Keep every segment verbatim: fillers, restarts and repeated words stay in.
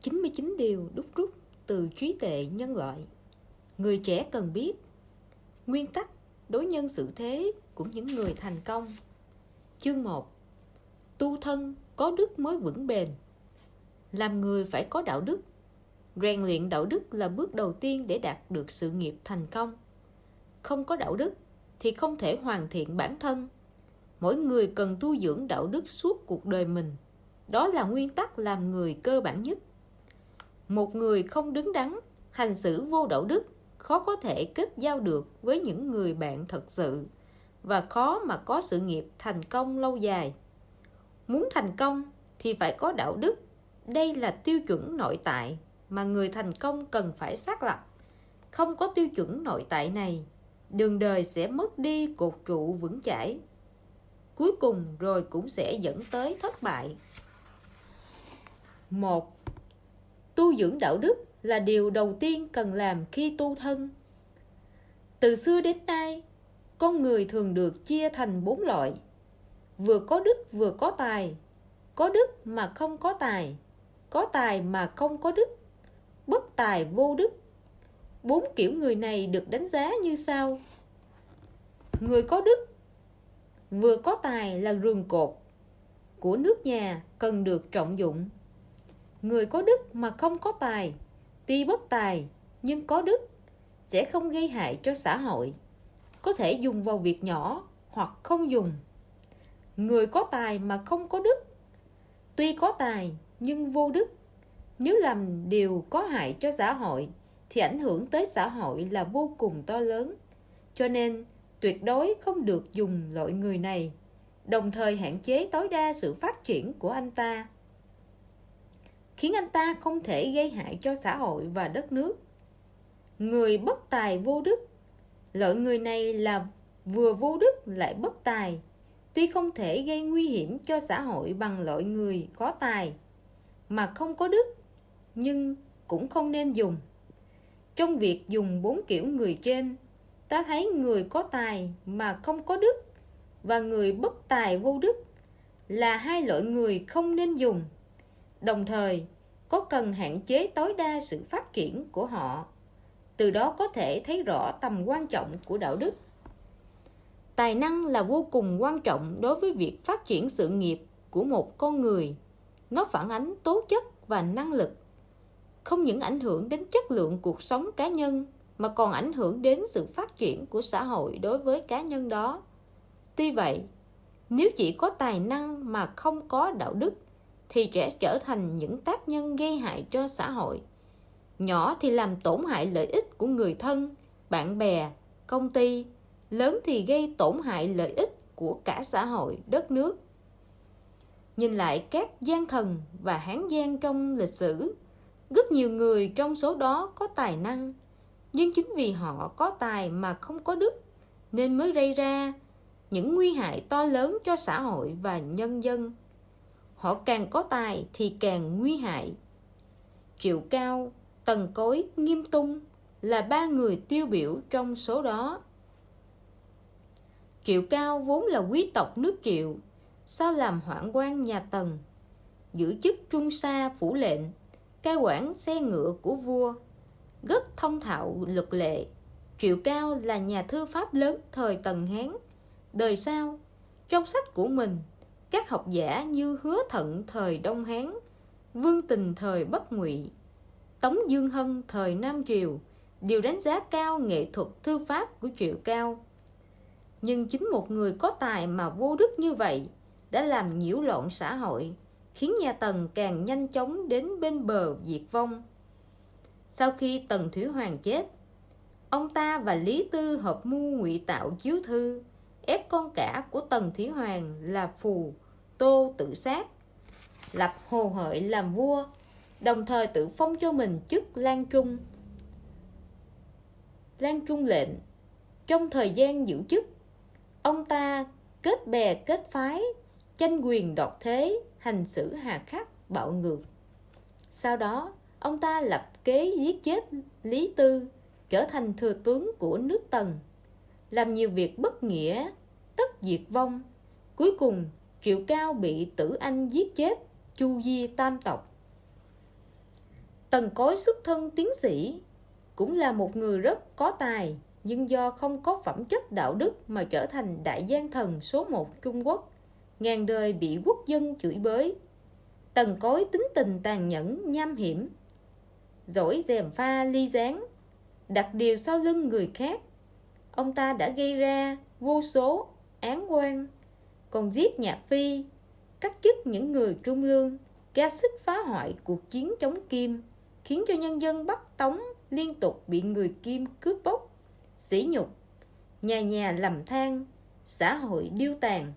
chín mươi chín điều đúc rút từ trí tuệ nhân loại. Người trẻ cần biết nguyên tắc đối nhân xử thế của những người thành công. Chương một. Tu thân có đức mới vững bền. Làm người phải có đạo đức. Rèn luyện đạo đức là bước đầu tiên để đạt được sự nghiệp thành công. Không có đạo đức thì không thể hoàn thiện bản thân. Mỗi người cần tu dưỡng đạo đức suốt cuộc đời mình. Đó là nguyên tắc làm người cơ bản nhất. Một người không đứng đắn, hành xử vô đạo đức, khó có thể kết giao được với những người bạn thật sự và khó mà có sự nghiệp thành công lâu dài. Muốn thành công thì phải có đạo đức. Đây là tiêu chuẩn nội tại mà người thành công cần phải xác lập. Không có tiêu chuẩn nội tại này, đường đời sẽ mất đi cột trụ vững chãi. Cuối cùng rồi cũng sẽ dẫn tới thất bại. Một. Tu dưỡng đạo đức là điều đầu tiên cần làm khi tu thân. Từ xưa đến nay, con người thường được chia thành bốn loại: vừa có đức vừa có tài, có đức mà không có tài, có tài mà không có đức, bất tài vô đức. Bốn kiểu người này được đánh giá như sau. Người có đức vừa có tài là rường cột của nước nhà, cần được trọng dụng. Người có đức mà không có tài, tuy bất tài nhưng có đức, sẽ không gây hại cho xã hội, có thể dùng vào việc nhỏ hoặc không dùng. Người có tài mà không có đức, tuy có tài nhưng vô đức, nếu làm điều có hại cho xã hội thì ảnh hưởng tới xã hội là vô cùng to lớn, cho nên tuyệt đối không được dùng loại người này, đồng thời hạn chế tối đa sự phát triển của anh ta, khiến anh ta không thể gây hại cho xã hội và đất nước. Người bất tài vô đức, loại người này là vừa vô đức lại bất tài, tuy không thể gây nguy hiểm cho xã hội bằng loại người có tài mà không có đức, nhưng cũng không nên dùng. Trong việc dùng bốn kiểu người trên, ta thấy người có tài mà không có đức và người bất tài vô đức là hai loại người không nên dùng. Đồng thời, có cần hạn chế tối đa sự phát triển của họ. Từ đó có thể thấy rõ tầm quan trọng của đạo đức. Tài năng là vô cùng quan trọng đối với việc phát triển sự nghiệp của một con người. Nó phản ánh tố chất và năng lực, không những ảnh hưởng đến chất lượng cuộc sống cá nhân mà còn ảnh hưởng đến sự phát triển của xã hội đối với cá nhân đó. Tuy vậy, nếu chỉ có tài năng mà không có đạo đức thì sẽ trở thành những tác nhân gây hại cho xã hội. Nhỏ thì làm tổn hại lợi ích của người thân, bạn bè, công ty, lớn thì gây tổn hại lợi ích của cả xã hội, đất nước. Nhìn lại các gian thần và hán gian trong lịch sử, rất nhiều người trong số đó có tài năng, nhưng chính vì họ có tài mà không có đức nên mới gây ra những nguy hại to lớn cho xã hội và nhân dân. Họ càng có tài thì càng nguy hại. Triệu Cao, Tần Cối, Nghiêm Tung là ba người tiêu biểu trong số đó. Triệu Cao vốn là quý tộc nước Triệu, sau làm hoạn quan nhà Tần, giữ chức trung sa phủ lệnh, cai quản xe ngựa của vua, rất thông thạo luật lệ. Triệu Cao là nhà thư pháp lớn thời Tần Hán. Đời sau, trong sách của mình, các học giả như Hứa Thận thời Đông Hán, Vương Tình thời Bắc Ngụy, Tống Dương Hân thời Nam Triều đều đánh giá cao nghệ thuật thư pháp của Triệu Cao. Nhưng chính một người có tài mà vô đức như vậy đã làm nhiễu loạn xã hội, khiến nhà Tần càng nhanh chóng đến bên bờ diệt vong. Sau khi Tần Thủy Hoàng chết, ông ta và Lý Tư hợp mưu ngụy tạo chiếu thư, ép con cả của Tần Thủy Hoàng là Phù Tô tự sát, lập Hồ Hợi làm vua, đồng thời tự phong cho mình chức Lan Trung Lan Trung lệnh. Trong thời gian giữ chức, ông ta kết bè kết phái, tranh quyền đoạt thế, hành xử hà khắc, bạo ngược. Sau đó, ông ta lập kế giết chết Lý Tư, trở thành thừa tướng của nước Tần, làm nhiều việc bất nghĩa, tất diệt vong. Cuối cùng, Triệu Cao bị Tử Anh giết chết, chu di tam tộc. Tần Cối xuất thân tiến sĩ, cũng là một người rất có tài, nhưng do không có phẩm chất đạo đức mà trở thành đại gian thần số một Trung Quốc, ngàn đời bị quốc dân chửi bới. Tần Cối tính tình tàn nhẫn, nham hiểm, giỏi gièm pha ly gián, đặt điều sau lưng người khác. Ông ta đã gây ra vô số án oan, còn giết nhạc phi, cắt chức những người trung lương, ra sức phá hoại cuộc chiến chống Kim, khiến cho nhân dân Bắc Tống liên tục bị người Kim cướp bóc, sỉ nhục, nhà nhà lầm than, xã hội điêu tàn.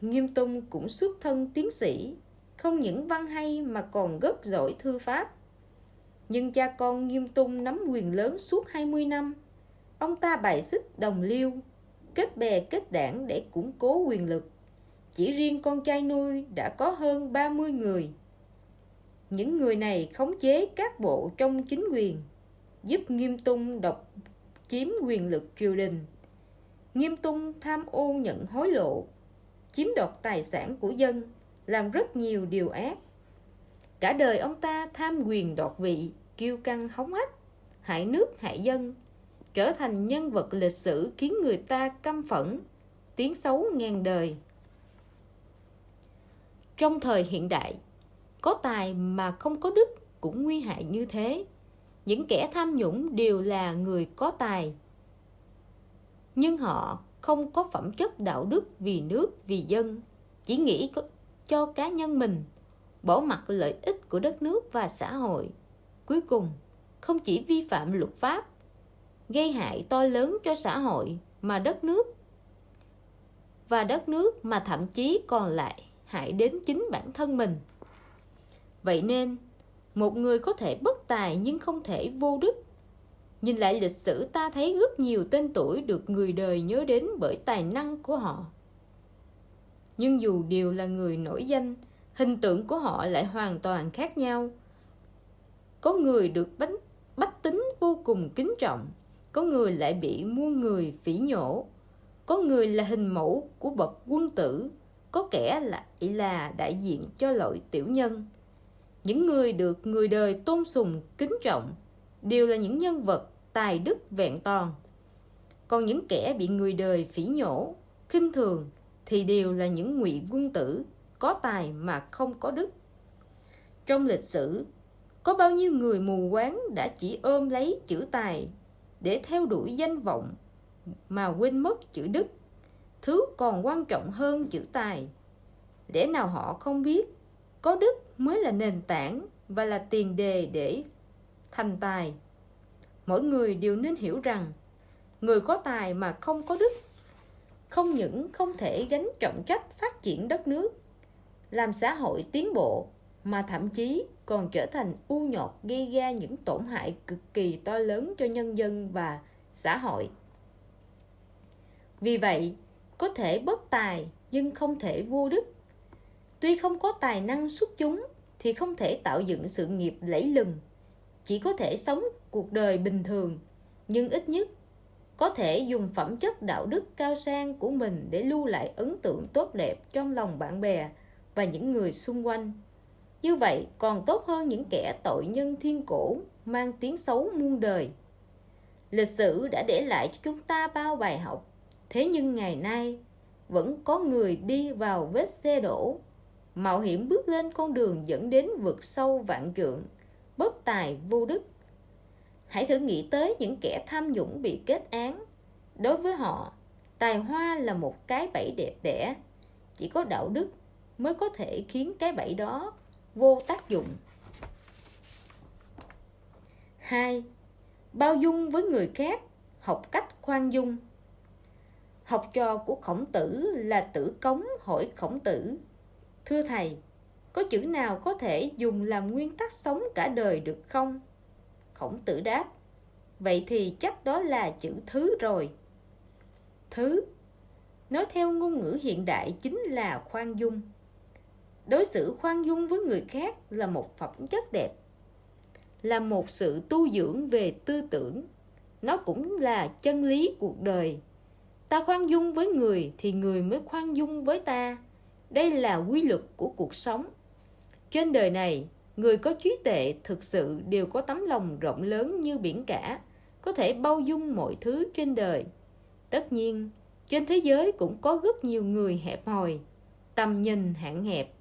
Nghiêm Tông cũng xuất thân tiến sĩ, không những văn hay mà còn rất giỏi thư pháp. Nhưng cha con Nghiêm Tông nắm quyền lớn suốt hai mươi năm, ông ta bài xích đồng liêu, kết bè kết đảng để củng cố quyền lực. Chỉ riêng con trai nuôi đã có hơn ba mươi người. Những người này khống chế các bộ trong chính quyền, giúp Nghiêm Tông độc chiếm quyền lực triều đình. Nghiêm Tông tham ô nhận hối lộ, chiếm đoạt tài sản của dân, làm rất nhiều điều ác. Cả đời ông ta tham quyền đoạt vị, kiêu căng hống hách, hại nước hại dân, trở thành nhân vật lịch sử khiến người ta căm phẫn, tiếng xấu ngàn đời. Trong thời hiện đại, có tài mà không có đức cũng nguy hại như thế. Những kẻ tham nhũng đều là người có tài, nhưng họ không có phẩm chất đạo đức vì nước, vì dân, chỉ nghĩ cho cá nhân mình, bỏ mặc lợi ích của đất nước và xã hội. Cuối cùng, không chỉ vi phạm luật pháp, gây hại to lớn cho xã hội mà đất nước và đất nước mà thậm chí còn lại hại đến chính bản thân mình. Vậy nên, một người có thể bất tài nhưng không thể vô đức. Nhìn lại lịch sử, ta thấy rất nhiều tên tuổi được người đời nhớ đến bởi tài năng của họ. Nhưng dù đều là người nổi danh, hình tượng của họ lại hoàn toàn khác nhau. Có người được bách tính vô cùng kính trọng, có người lại bị muôn người phỉ nhổ. Có người là hình mẫu của bậc quân tử, có kẻ lại là đại diện cho loại tiểu nhân. Những người được người đời tôn sùng kính trọng đều là những nhân vật tài đức vẹn toàn. Còn những kẻ bị người đời phỉ nhổ, khinh thường thì đều là những ngụy quân tử, có tài mà không có đức. Trong lịch sử, có bao nhiêu người mù quáng đã chỉ ôm lấy chữ tài để theo đuổi danh vọng mà quên mất chữ đức, thứ còn quan trọng hơn chữ tài. Lẽ nào họ không biết có đức mới là nền tảng và là tiền đề để thành tài? Mỗi người đều nên hiểu rằng người có tài mà không có đức không những không thể gánh trọng trách phát triển đất nước, làm xã hội tiến bộ, mà thậm chí còn trở thành u nhọt, gây ra những tổn hại cực kỳ to lớn cho nhân dân và xã hội. Vì vậy, có thể bất tài nhưng không thể vô đức. Tuy không có tài năng xuất chúng thì không thể tạo dựng sự nghiệp lẫy lừng, chỉ có thể sống cuộc đời bình thường, nhưng ít nhất có thể dùng phẩm chất đạo đức cao sang của mình để lưu lại ấn tượng tốt đẹp trong lòng bạn bè và những người xung quanh. Như vậy còn tốt hơn những kẻ tội nhân thiên cổ, mang tiếng xấu muôn đời. Lịch sử đã để lại cho chúng ta bao bài học, thế nhưng ngày nay vẫn có người đi vào vết xe đổ, mạo hiểm bước lên con đường dẫn đến vực sâu vạn trượng, bất tài vô đức. Hãy thử nghĩ tới những kẻ tham nhũng bị kết án. Đối với họ, tài hoa là một cái bẫy đẹp đẽ, chỉ có đạo đức mới có thể khiến cái bẫy đó vô tác dụng. Hai, bao dung với người khác, học cách khoan dung. Học trò của Khổng Tử là Tử Cống hỏi Khổng Tử: "Thưa thầy, có chữ nào có thể dùng làm nguyên tắc sống cả đời được không?" Khổng Tử đáp: "Vậy thì chắc đó là chữ thứ rồi." Thứ, nói theo ngôn ngữ hiện đại, chính là khoan dung. Đối xử khoan dung với người khác là một phẩm chất đẹp, là một sự tu dưỡng về tư tưởng. Nó cũng là chân lý cuộc đời. Ta khoan dung với người thì người mới khoan dung với ta. Đây là quy luật của cuộc sống. Trên đời này, Người có trí tuệ thực sự đều có tấm lòng rộng lớn như biển cả, có thể bao dung mọi thứ trên đời. Tất nhiên, trên thế giới cũng có rất nhiều người hẹp hòi, tầm nhìn hạn hẹp.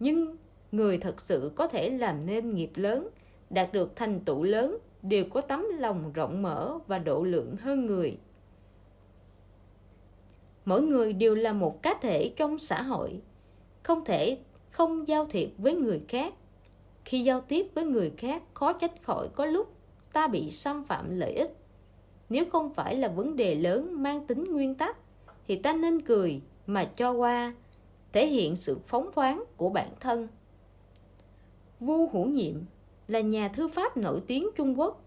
Nhưng người thật sự có thể làm nên nghiệp lớn, đạt được thành tựu lớn, đều có tấm lòng rộng mở và độ lượng hơn người. Mỗi người đều là một cá thể trong xã hội, không thể không giao thiệp với người khác. Khi giao tiếp với người khác, khó tránh khỏi có lúc ta bị xâm phạm lợi ích. Nếu không phải là vấn đề lớn mang tính nguyên tắc, thì ta nên cười mà cho qua, thể hiện sự phóng khoáng của bản thân. Vu Hữu Nhiệm là nhà thư pháp nổi tiếng Trung Quốc.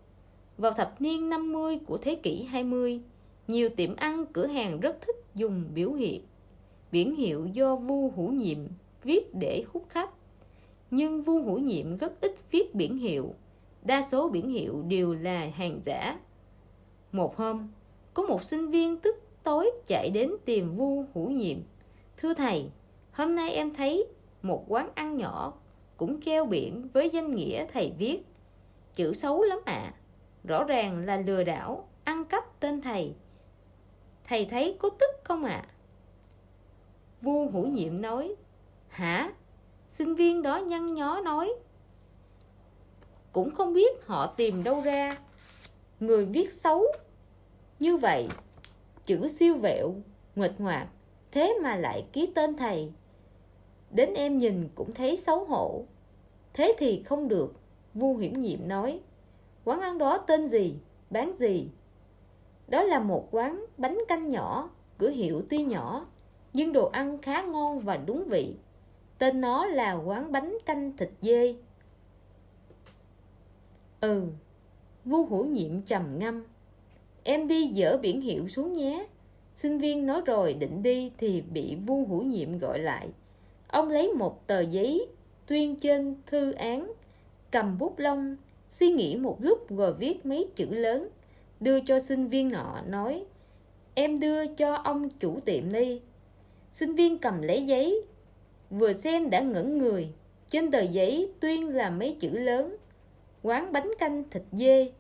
Vào thập niên năm mươi của thế kỷ hai mươi, nhiều tiệm ăn cửa hàng rất thích dùng biểu hiện, biển hiệu do Vu Hữu Nhiệm viết để hút khách. Nhưng Vu Hữu Nhiệm rất ít viết biển hiệu, đa số biển hiệu đều là hàng giả. Một hôm, có một sinh viên tức tối chạy đến tìm Vu Hữu Nhiệm. Thưa thầy, hôm nay em thấy một quán ăn nhỏ cũng treo biển với danh nghĩa thầy viết. Chữ xấu lắm ạ, à. Rõ ràng là lừa đảo, ăn cắp tên thầy. Thầy thấy có tức không ạ? À? Vu Hữu Nhiệm nói, hả? Sinh viên đó nhăn nhó nói, cũng không biết họ tìm đâu ra người viết xấu như vậy, chữ siêu vẹo, nguệch ngoạc, thế mà lại ký tên thầy. Đến em nhìn cũng thấy xấu hổ. Thế thì không được, Vu Hữu Nhiệm nói. Quán ăn đó tên gì, bán gì? Đó là một quán bánh canh nhỏ, cửa hiệu tuy nhỏ, nhưng đồ ăn khá ngon và đúng vị. Tên nó là quán bánh canh thịt dê. Ừ, Vu Hữu Nhiệm trầm ngâm. Em đi dỡ biển hiệu xuống nhé. Sinh viên nói rồi định đi thì bị Vu Hữu Nhiệm gọi lại. Ông lấy một tờ giấy tuyên trên thư án, cầm bút lông, suy nghĩ một lúc rồi viết mấy chữ lớn, đưa cho sinh viên nọ nói, em đưa cho ông chủ tiệm đi. Sinh viên cầm lấy giấy, vừa xem đã ngẩn người. Trên tờ giấy tuyên là mấy chữ lớn, quán bánh canh thịt dê,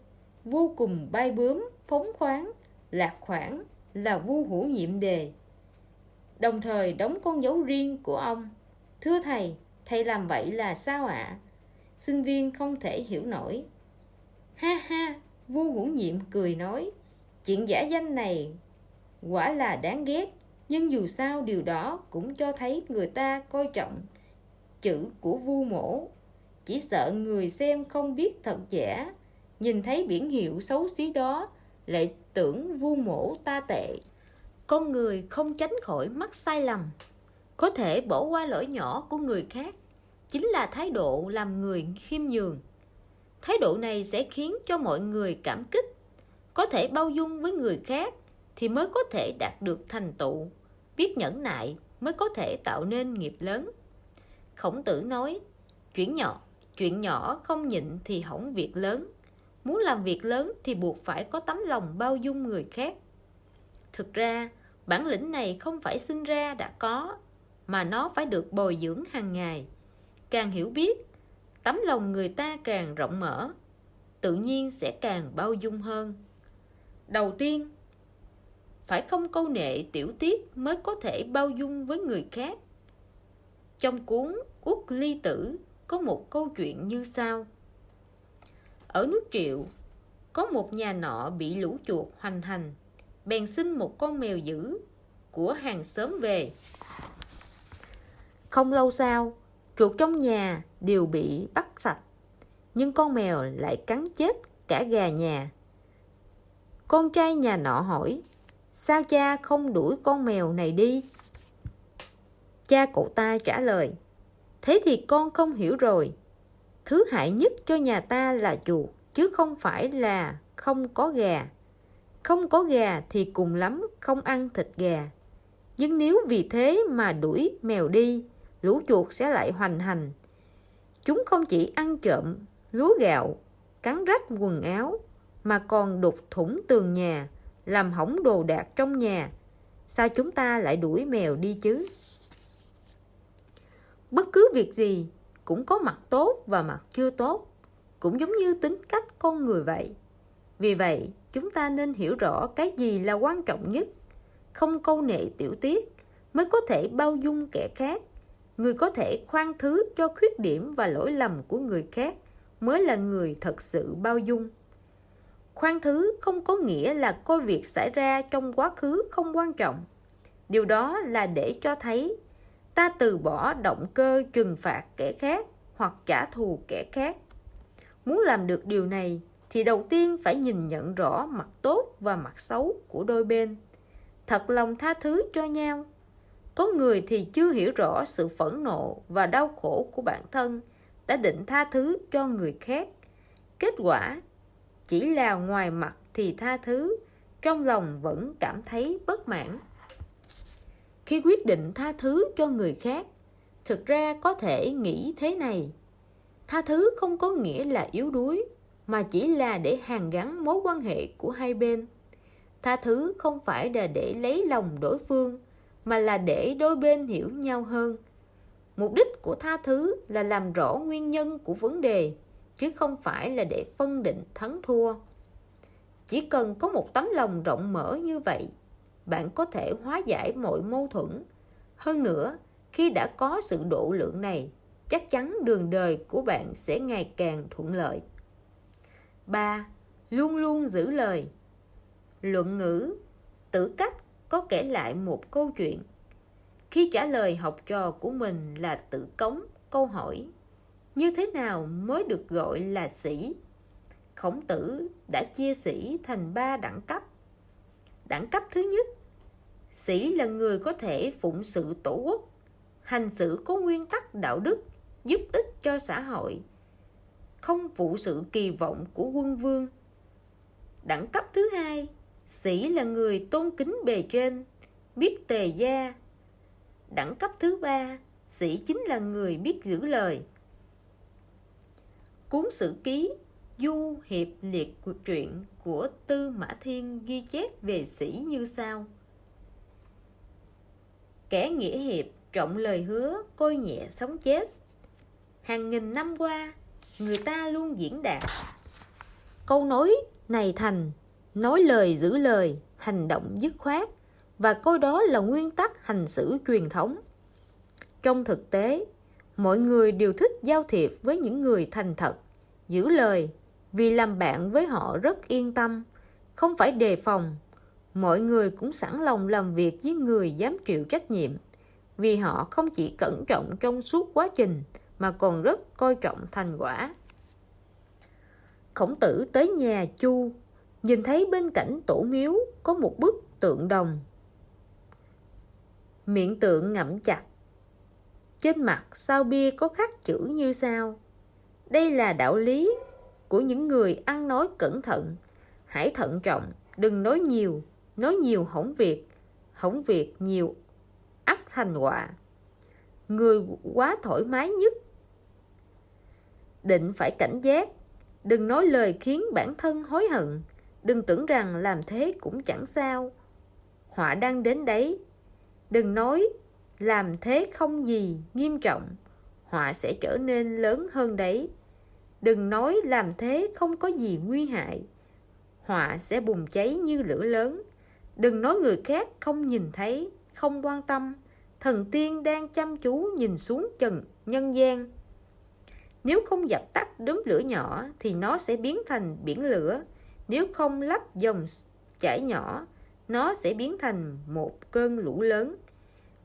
vô cùng bay bướm, phóng khoáng, lạc khoản là Vu Hữu Nhiệm đề. Đồng thời đóng con dấu riêng của ông. Thưa thầy, thầy làm vậy là sao ạ? À? Sinh viên không thể hiểu nổi. Ha ha, Vu Hữu Nhiệm cười nói, chuyện giả danh này quả là đáng ghét, nhưng dù sao điều đó cũng cho thấy người ta coi trọng chữ của Vu mổ. Chỉ sợ người xem không biết thật giả, nhìn thấy biển hiệu xấu xí đó lại tưởng Vu mổ ta tệ. Con người không tránh khỏi mắc sai lầm. Có thể bỏ qua lỗi nhỏ của người khác chính là thái độ làm người khiêm nhường. Thái độ này sẽ khiến cho mọi người cảm kích. Có thể bao dung với người khác thì mới có thể đạt được thành tựu. Biết nhẫn nại mới có thể tạo nên nghiệp lớn. Khổng Tử nói, chuyện nhỏ, chuyện nhỏ không nhịn thì hỏng việc lớn. Muốn làm việc lớn thì buộc phải có tấm lòng bao dung người khác. Thực ra, bản lĩnh này không phải sinh ra đã có, mà nó phải được bồi dưỡng hàng ngày. Càng hiểu biết, tấm lòng người ta càng rộng mở, tự nhiên sẽ càng bao dung hơn. Đầu tiên, phải không câu nệ tiểu tiết mới có thể bao dung với người khác. Trong cuốn Uất Ly Tử có một câu chuyện như sau. Ở nước Triệu, có một nhà nọ bị lũ chuột hoành hành, bèn xin một con mèo dữ của hàng xóm về. Không lâu sau, chuột trong nhà đều bị bắt sạch, nhưng con mèo lại cắn chết cả gà nhà. Con trai nhà nọ hỏi, sao cha không đuổi con mèo này đi? Cha cậu ta trả lời, thế thì con không hiểu rồi. Thứ hại nhất cho nhà ta là chuột, chứ không phải là không có gà. Không có gà thì cùng lắm không ăn thịt gà. Nhưng nếu vì thế mà đuổi mèo đi, lũ chuột sẽ lại hoành hành. Chúng không chỉ ăn trộm lúa gạo, cắn rách quần áo, mà còn đục thủng tường nhà, làm hỏng đồ đạc trong nhà. Sao chúng ta lại đuổi mèo đi chứ? Bất cứ việc gì cũng có mặt tốt và mặt chưa tốt, cũng giống như tính cách con người vậy. Vì vậy, chúng ta nên hiểu rõ cái gì là quan trọng nhất, không câu nệ tiểu tiết, mới có thể bao dung kẻ khác. Người có thể khoan thứ cho khuyết điểm và lỗi lầm của người khác mới là người thật sự bao dung. Khoan thứ không có nghĩa là coi việc xảy ra trong quá khứ không quan trọng. Điều đó là để cho thấy ta từ bỏ động cơ trừng phạt kẻ khác hoặc trả thù kẻ khác. Muốn làm được điều này thì đầu tiên phải nhìn nhận rõ mặt tốt và mặt xấu của đôi bên, thật lòng tha thứ cho nhau. Có người thì chưa hiểu rõ sự phẫn nộ và đau khổ của bản thân đã định tha thứ cho người khác. Kết quả chỉ là ngoài mặt thì tha thứ, trong lòng vẫn cảm thấy bất mãn. Khi quyết định tha thứ cho người khác, thực ra có thể nghĩ thế này: tha thứ không có nghĩa là yếu đuối, mà chỉ là để hàn gắn mối quan hệ của hai bên. Tha thứ không phải là để lấy lòng đối phương, mà là để đôi bên hiểu nhau hơn. Mục đích của tha thứ là làm rõ nguyên nhân của vấn đề, chứ không phải là để phân định thắng thua. Chỉ cần có một tấm lòng rộng mở như vậy, bạn có thể hóa giải mọi mâu thuẫn. Hơn nữa, khi đã có sự độ lượng này, chắc chắn đường đời của bạn sẽ ngày càng thuận lợi. ba. Luôn luôn giữ lời. Luận ngữ Tử Cách có kể lại một câu chuyện. Khi trả lời học trò của mình là Tử Cống câu hỏi như thế nào mới được gọi là sĩ, Khổng Tử đã chia sĩ thành ba đẳng cấp. Đẳng cấp thứ nhất, sĩ là người có thể phụng sự tổ quốc, hành xử có nguyên tắc đạo đức, giúp ích cho xã hội, không phụ sự kỳ vọng của quân vương. Đẳng cấp thứ hai, sĩ là người tôn kính bề trên, biết tề gia. Đẳng cấp thứ ba, sĩ chính là người biết giữ lời. Cuốn sử ký Du Hiệp Liệt Truyện của Tư Mã Thiên ghi chép về sĩ như sau: kẻ nghĩa hiệp trọng lời hứa, coi nhẹ sống chết. Hàng nghìn năm qua, người ta luôn diễn đạt câu nói này thành: nói lời giữ lời, hành động dứt khoát, và coi đó là nguyên tắc hành xử truyền thống. Trong thực tế, mọi người đều thích giao thiệp với những người thành thật, giữ lời, vì làm bạn với họ rất yên tâm, không phải đề phòng. Mọi người cũng sẵn lòng làm việc với người dám chịu trách nhiệm, vì họ không chỉ cẩn trọng trong suốt quá trình mà còn rất coi trọng thành quả. Khổng Tử tới nhà Chu, nhìn thấy bên cạnh tổ miếu có một bức tượng đồng. Miệng tượng ngậm chặt, trên mặt sao bia có khắc chữ như sau: đây là đạo lý của những người ăn nói cẩn thận, hãy thận trọng, đừng nói nhiều, nói nhiều hỏng việc, hỏng việc nhiều ắt thành họa. Người quá thoải mái nhất định phải cảnh giác, đừng nói lời khiến bản thân hối hận, đừng tưởng rằng làm thế cũng chẳng sao, họa đang đến đấy. Đừng nói làm thế không gì nghiêm trọng, họa sẽ trở nên lớn hơn đấy. Đừng nói làm thế không có gì nguy hại, họa sẽ bùng cháy như lửa lớn. Đừng nói người khác không nhìn thấy, không quan tâm, thần tiên đang chăm chú nhìn xuống trần nhân gian. Nếu không dập tắt đốm lửa nhỏ thì nó sẽ biến thành biển lửa, nếu không lấp dòng chảy nhỏ, nó sẽ biến thành một cơn lũ lớn.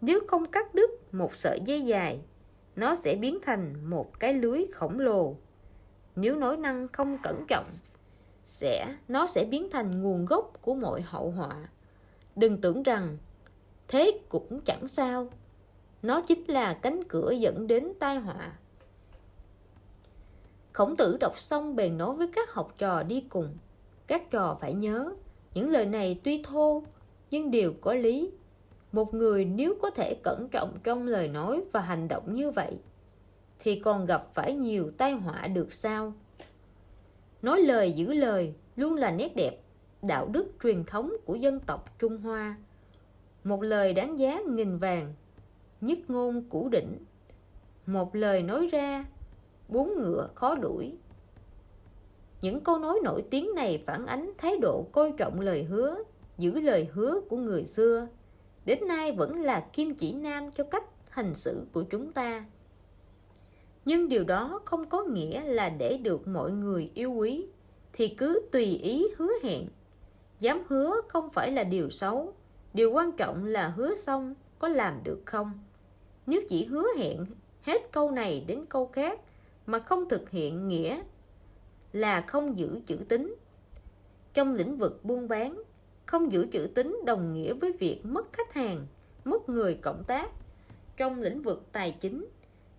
Nếu không cắt đứt một sợi dây dài, nó sẽ biến thành một cái lưới khổng lồ. Nếu nói năng không cẩn trọng, sẽ nó sẽ biến thành nguồn gốc của mọi hậu họa. Đừng tưởng rằng thế cũng chẳng sao, nó chính là cánh cửa dẫn đến tai họa. Khổng Tử đọc xong bèn nói với các học trò đi cùng: các trò phải nhớ, những lời này tuy thô nhưng đều có lý. Một người nếu có thể cẩn trọng trong lời nói và hành động như vậy thì còn gặp phải nhiều tai họa được sao? Nói lời giữ lời luôn là nét đẹp đạo đức truyền thống của dân tộc Trung Hoa. Một lời đáng giá nghìn vàng, nhất ngôn cửu đỉnh. Một lời nói ra bốn ngựa khó đuổi. Những câu nói nổi tiếng này phản ánh thái độ coi trọng lời hứa, giữ lời hứa của người xưa, đến nay vẫn là kim chỉ nam cho cách hành xử của chúng ta. Nhưng điều đó không có nghĩa là để được mọi người yêu quý thì cứ tùy ý hứa hẹn. Dám hứa không phải là điều xấu, điều quan trọng là hứa xong có làm được không. Nếu chỉ hứa hẹn hết câu này đến câu khác mà không thực hiện nghĩa là không giữ chữ tín. Trong lĩnh vực buôn bán, không giữ chữ tín đồng nghĩa với việc mất khách hàng, mất người cộng tác. Trong lĩnh vực tài chính,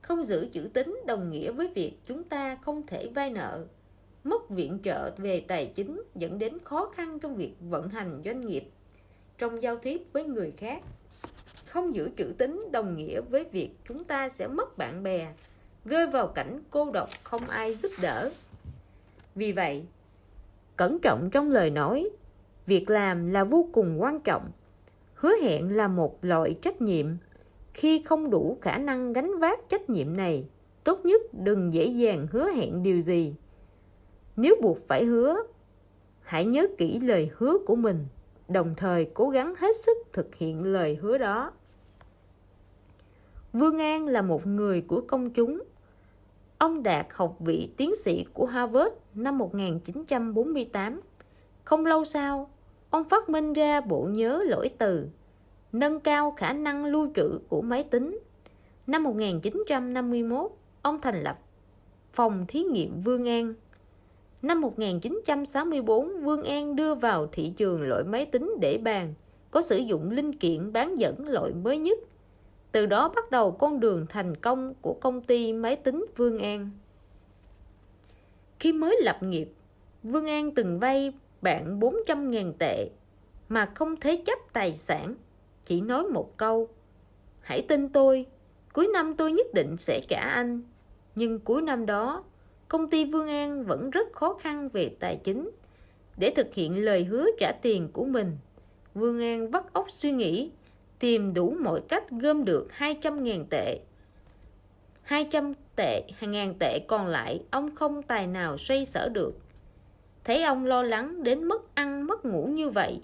không giữ chữ tín đồng nghĩa với việc chúng ta không thể vay nợ, mất viện trợ về tài chính dẫn đến khó khăn trong việc vận hành doanh nghiệp, trong giao tiếp với người khác. Không giữ chữ tín đồng nghĩa với việc chúng ta sẽ mất bạn bè, rơi vào cảnh cô độc không ai giúp đỡ. Vì vậy, cẩn trọng trong lời nói, việc làm là vô cùng quan trọng. Hứa hẹn là một loại trách nhiệm. Khi không đủ khả năng gánh vác trách nhiệm này, tốt nhất đừng dễ dàng hứa hẹn điều gì. Nếu buộc phải hứa, hãy nhớ kỹ lời hứa của mình, đồng thời cố gắng hết sức thực hiện lời hứa đó. Vương An là một người của công chúng. Ông đạt học vị tiến sĩ của Harvard năm một nghìn chín trăm bốn mươi tám. Không lâu sau, ông phát minh ra bộ nhớ lỗi từ, nâng cao khả năng lưu trữ của máy tính. Năm một nghìn chín trăm năm mươi mốt, ông thành lập phòng thí nghiệm Vương An. Năm một nghìn chín trăm sáu mươi bốn, Vương An đưa vào thị trường loại máy tính để bàn, có sử dụng linh kiện bán dẫn loại mới nhất. Từ đó bắt đầu con đường thành công của công ty máy tính Vương An. Khi mới lập nghiệp, Vương An từng vay bạn bốn trăm nghìn tệ mà không thế chấp tài sản, chỉ nói một câu: "Hãy tin tôi, cuối năm tôi nhất định sẽ trả anh." Nhưng cuối năm đó, công ty Vương An vẫn rất khó khăn về tài chính. Để thực hiện lời hứa trả tiền của mình, Vương An vắt óc suy nghĩ, tìm đủ mọi cách gom được hai trăm nghìn tệ. hai trăm tệ, ngàn tệ còn lại ông không tài nào xoay sở được. Thấy ông lo lắng đến mất ăn mất ngủ như vậy,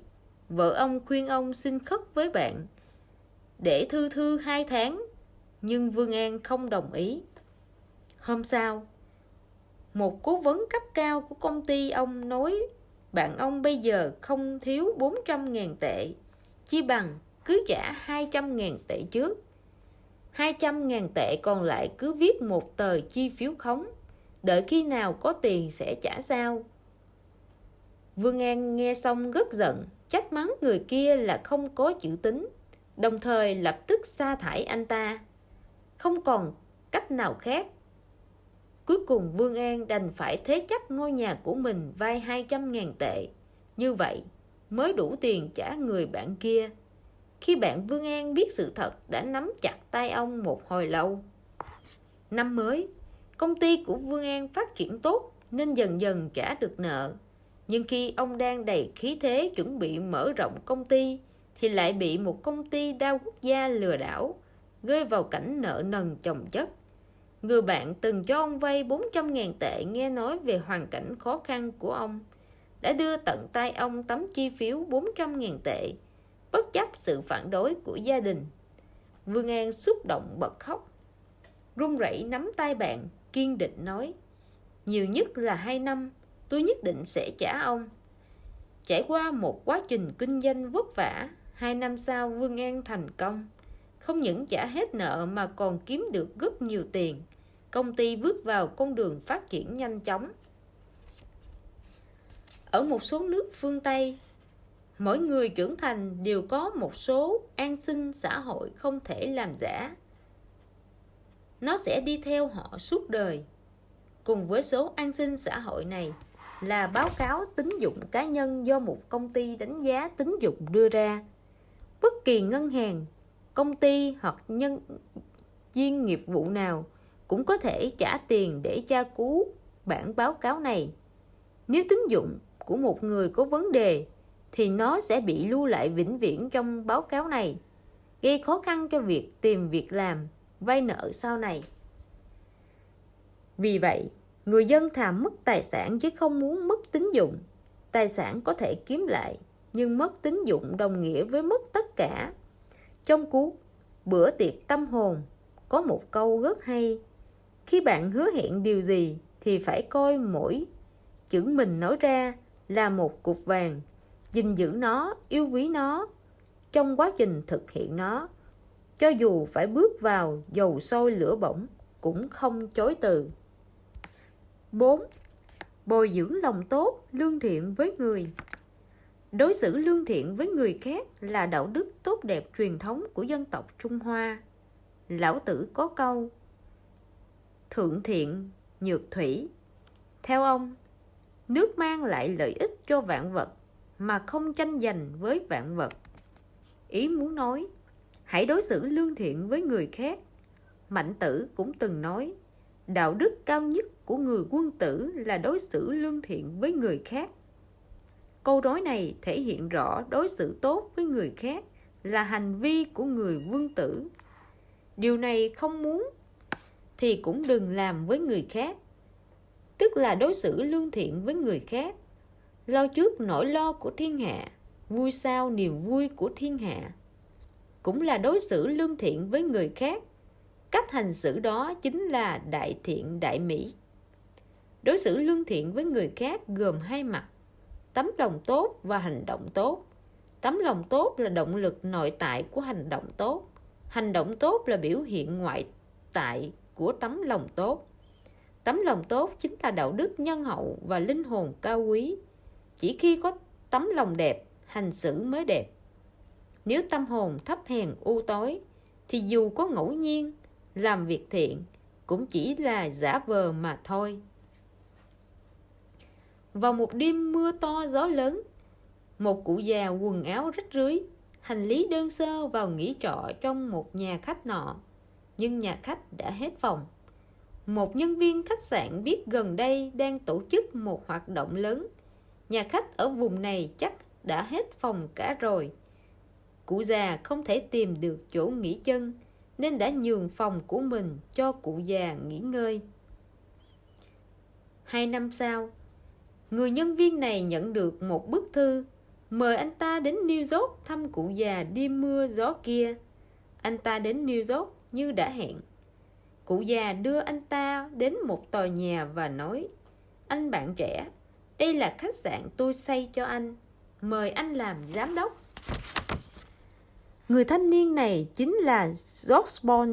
vợ ông khuyên ông xin khất với bạn để thư thư hai tháng, nhưng Vương An không đồng ý. Hôm sau, một cố vấn cấp cao của công ty ông nói bạn ông bây giờ không thiếu bốn trăm nghìn tệ, chi bằng cứ trả hai trăm nghìn tệ trước. hai trăm nghìn tệ còn lại cứ viết một tờ chi phiếu khống, đợi khi nào có tiền sẽ trả sau. Vương An nghe xong rất giận, trách mắng người kia là không có chữ tín, đồng thời lập tức sa thải anh ta. Không còn cách nào khác, cuối cùng Vương An đành phải thế chấp ngôi nhà của mình vay hai trăm nghìn tệ, như vậy mới đủ tiền trả người bạn kia. Khi bạn Vương An biết sự thật đã nắm chặt tay ông một hồi lâu. Năm mới, công ty của Vương An phát triển tốt nên dần dần trả được nợ. Nhưng khi ông đang đầy khí thế chuẩn bị mở rộng công ty thì lại bị một công ty đa quốc gia lừa đảo, rơi vào cảnh nợ nần chồng chất. Người bạn từng cho ông vay bốn trăm nghìn tệ nghe nói về hoàn cảnh khó khăn của ông, đã đưa tận tay ông tấm chi phiếu bốn trăm nghìn tệ, bất chấp sự phản đối của gia đình. Vương An xúc động bật khóc, run rẩy nắm tay bạn, kiên định nói: "Nhiều nhất là hai năm, tôi nhất định sẽ trả ông." Trải qua một quá trình kinh doanh vất vả, hai năm sau Vương An thành công. Không những trả hết nợ mà còn kiếm được rất nhiều tiền. Công ty bước vào con đường phát triển nhanh chóng. Ở một số nước phương Tây, mỗi người trưởng thành đều có một số an sinh xã hội không thể làm giả. Nó sẽ đi theo họ suốt đời. Cùng với số an sinh xã hội này là báo cáo tín dụng cá nhân do một công ty đánh giá tín dụng đưa ra. Bất kỳ ngân hàng, công ty hoặc nhân viên nghiệp vụ nào cũng có thể trả tiền để tra cứu bản báo cáo này. Nếu tín dụng của một người có vấn đề thì nó sẽ bị lưu lại vĩnh viễn trong báo cáo này, gây khó khăn cho việc tìm việc làm, vay nợ sau này. Vì vậy, người dân thà mất tài sản chứ không muốn mất tín dụng. Tài sản có thể kiếm lại, nhưng mất tín dụng đồng nghĩa với mất tất cả. Trong cuốn Bữa tiệc tâm hồn có một câu rất hay: khi bạn hứa hẹn điều gì thì phải coi mỗi chữ mình nói ra là một cục vàng, gìn giữ nó, yêu quý nó trong quá trình thực hiện nó, cho dù phải bước vào dầu sôi lửa bỏng cũng không chối từ. Bốn. Bồi dưỡng lòng tốt, lương thiện với người. Đối xử lương thiện với người khác là đạo đức tốt đẹp truyền thống của dân tộc Trung Hoa. Lão Tử có câu thượng thiện nhược thủy. Theo ông, nước mang lại lợi ích cho vạn vật mà không tranh giành với vạn vật. Ý muốn nói, hãy đối xử lương thiện với người khác. Mạnh Tử cũng từng nói, đạo đức cao nhất của người quân tử là đối xử lương thiện với người khác. Câu nói này thể hiện rõ đối xử tốt với người khác là hành vi của người quân tử. Điều này không muốn thì cũng đừng làm với người khác, tức là đối xử lương thiện với người khác. Lo trước nỗi lo của thiên hạ, vui sau niềm vui của thiên hạ, cũng là đối xử lương thiện với người khác. Cách hành xử đó chính là đại thiện đại mỹ. Đối xử lương thiện với người khác gồm hai mặt: tấm lòng tốt và hành động tốt. Tấm lòng tốt là động lực nội tại của hành động tốt. Hành động tốt là biểu hiện ngoại tại của tấm lòng tốt. Tấm lòng tốt chính là đạo đức nhân hậu và linh hồn cao quý. Chỉ khi có tấm lòng đẹp, hành xử mới đẹp. Nếu tâm hồn thấp hèn u tối thì dù có ngẫu nhiên làm việc thiện cũng chỉ là giả vờ mà thôi. Vào một đêm mưa to gió lớn, một cụ già quần áo rách rưới, hành lý đơn sơ vào nghỉ trọ trong một nhà khách nọ. Nhưng nhà khách đã hết phòng. Một nhân viên khách sạn biết gần đây đang tổ chức một hoạt động lớn, nhà khách ở vùng này chắc đã hết phòng cả rồi. Cụ già không thể tìm được chỗ nghỉ chân nên đã nhường phòng của mình cho cụ già nghỉ ngơi. Hai năm sau, người nhân viên này nhận được một bức thư mời anh ta đến New York thăm cụ già đêm mưa gió kia. Anh ta đến New York như đã hẹn. Cụ già đưa anh ta đến một tòa nhà và nói: anh bạn trẻ, đây là khách sạn tôi xây cho anh, mời anh làm giám đốc. Người thanh niên này chính là George Bond,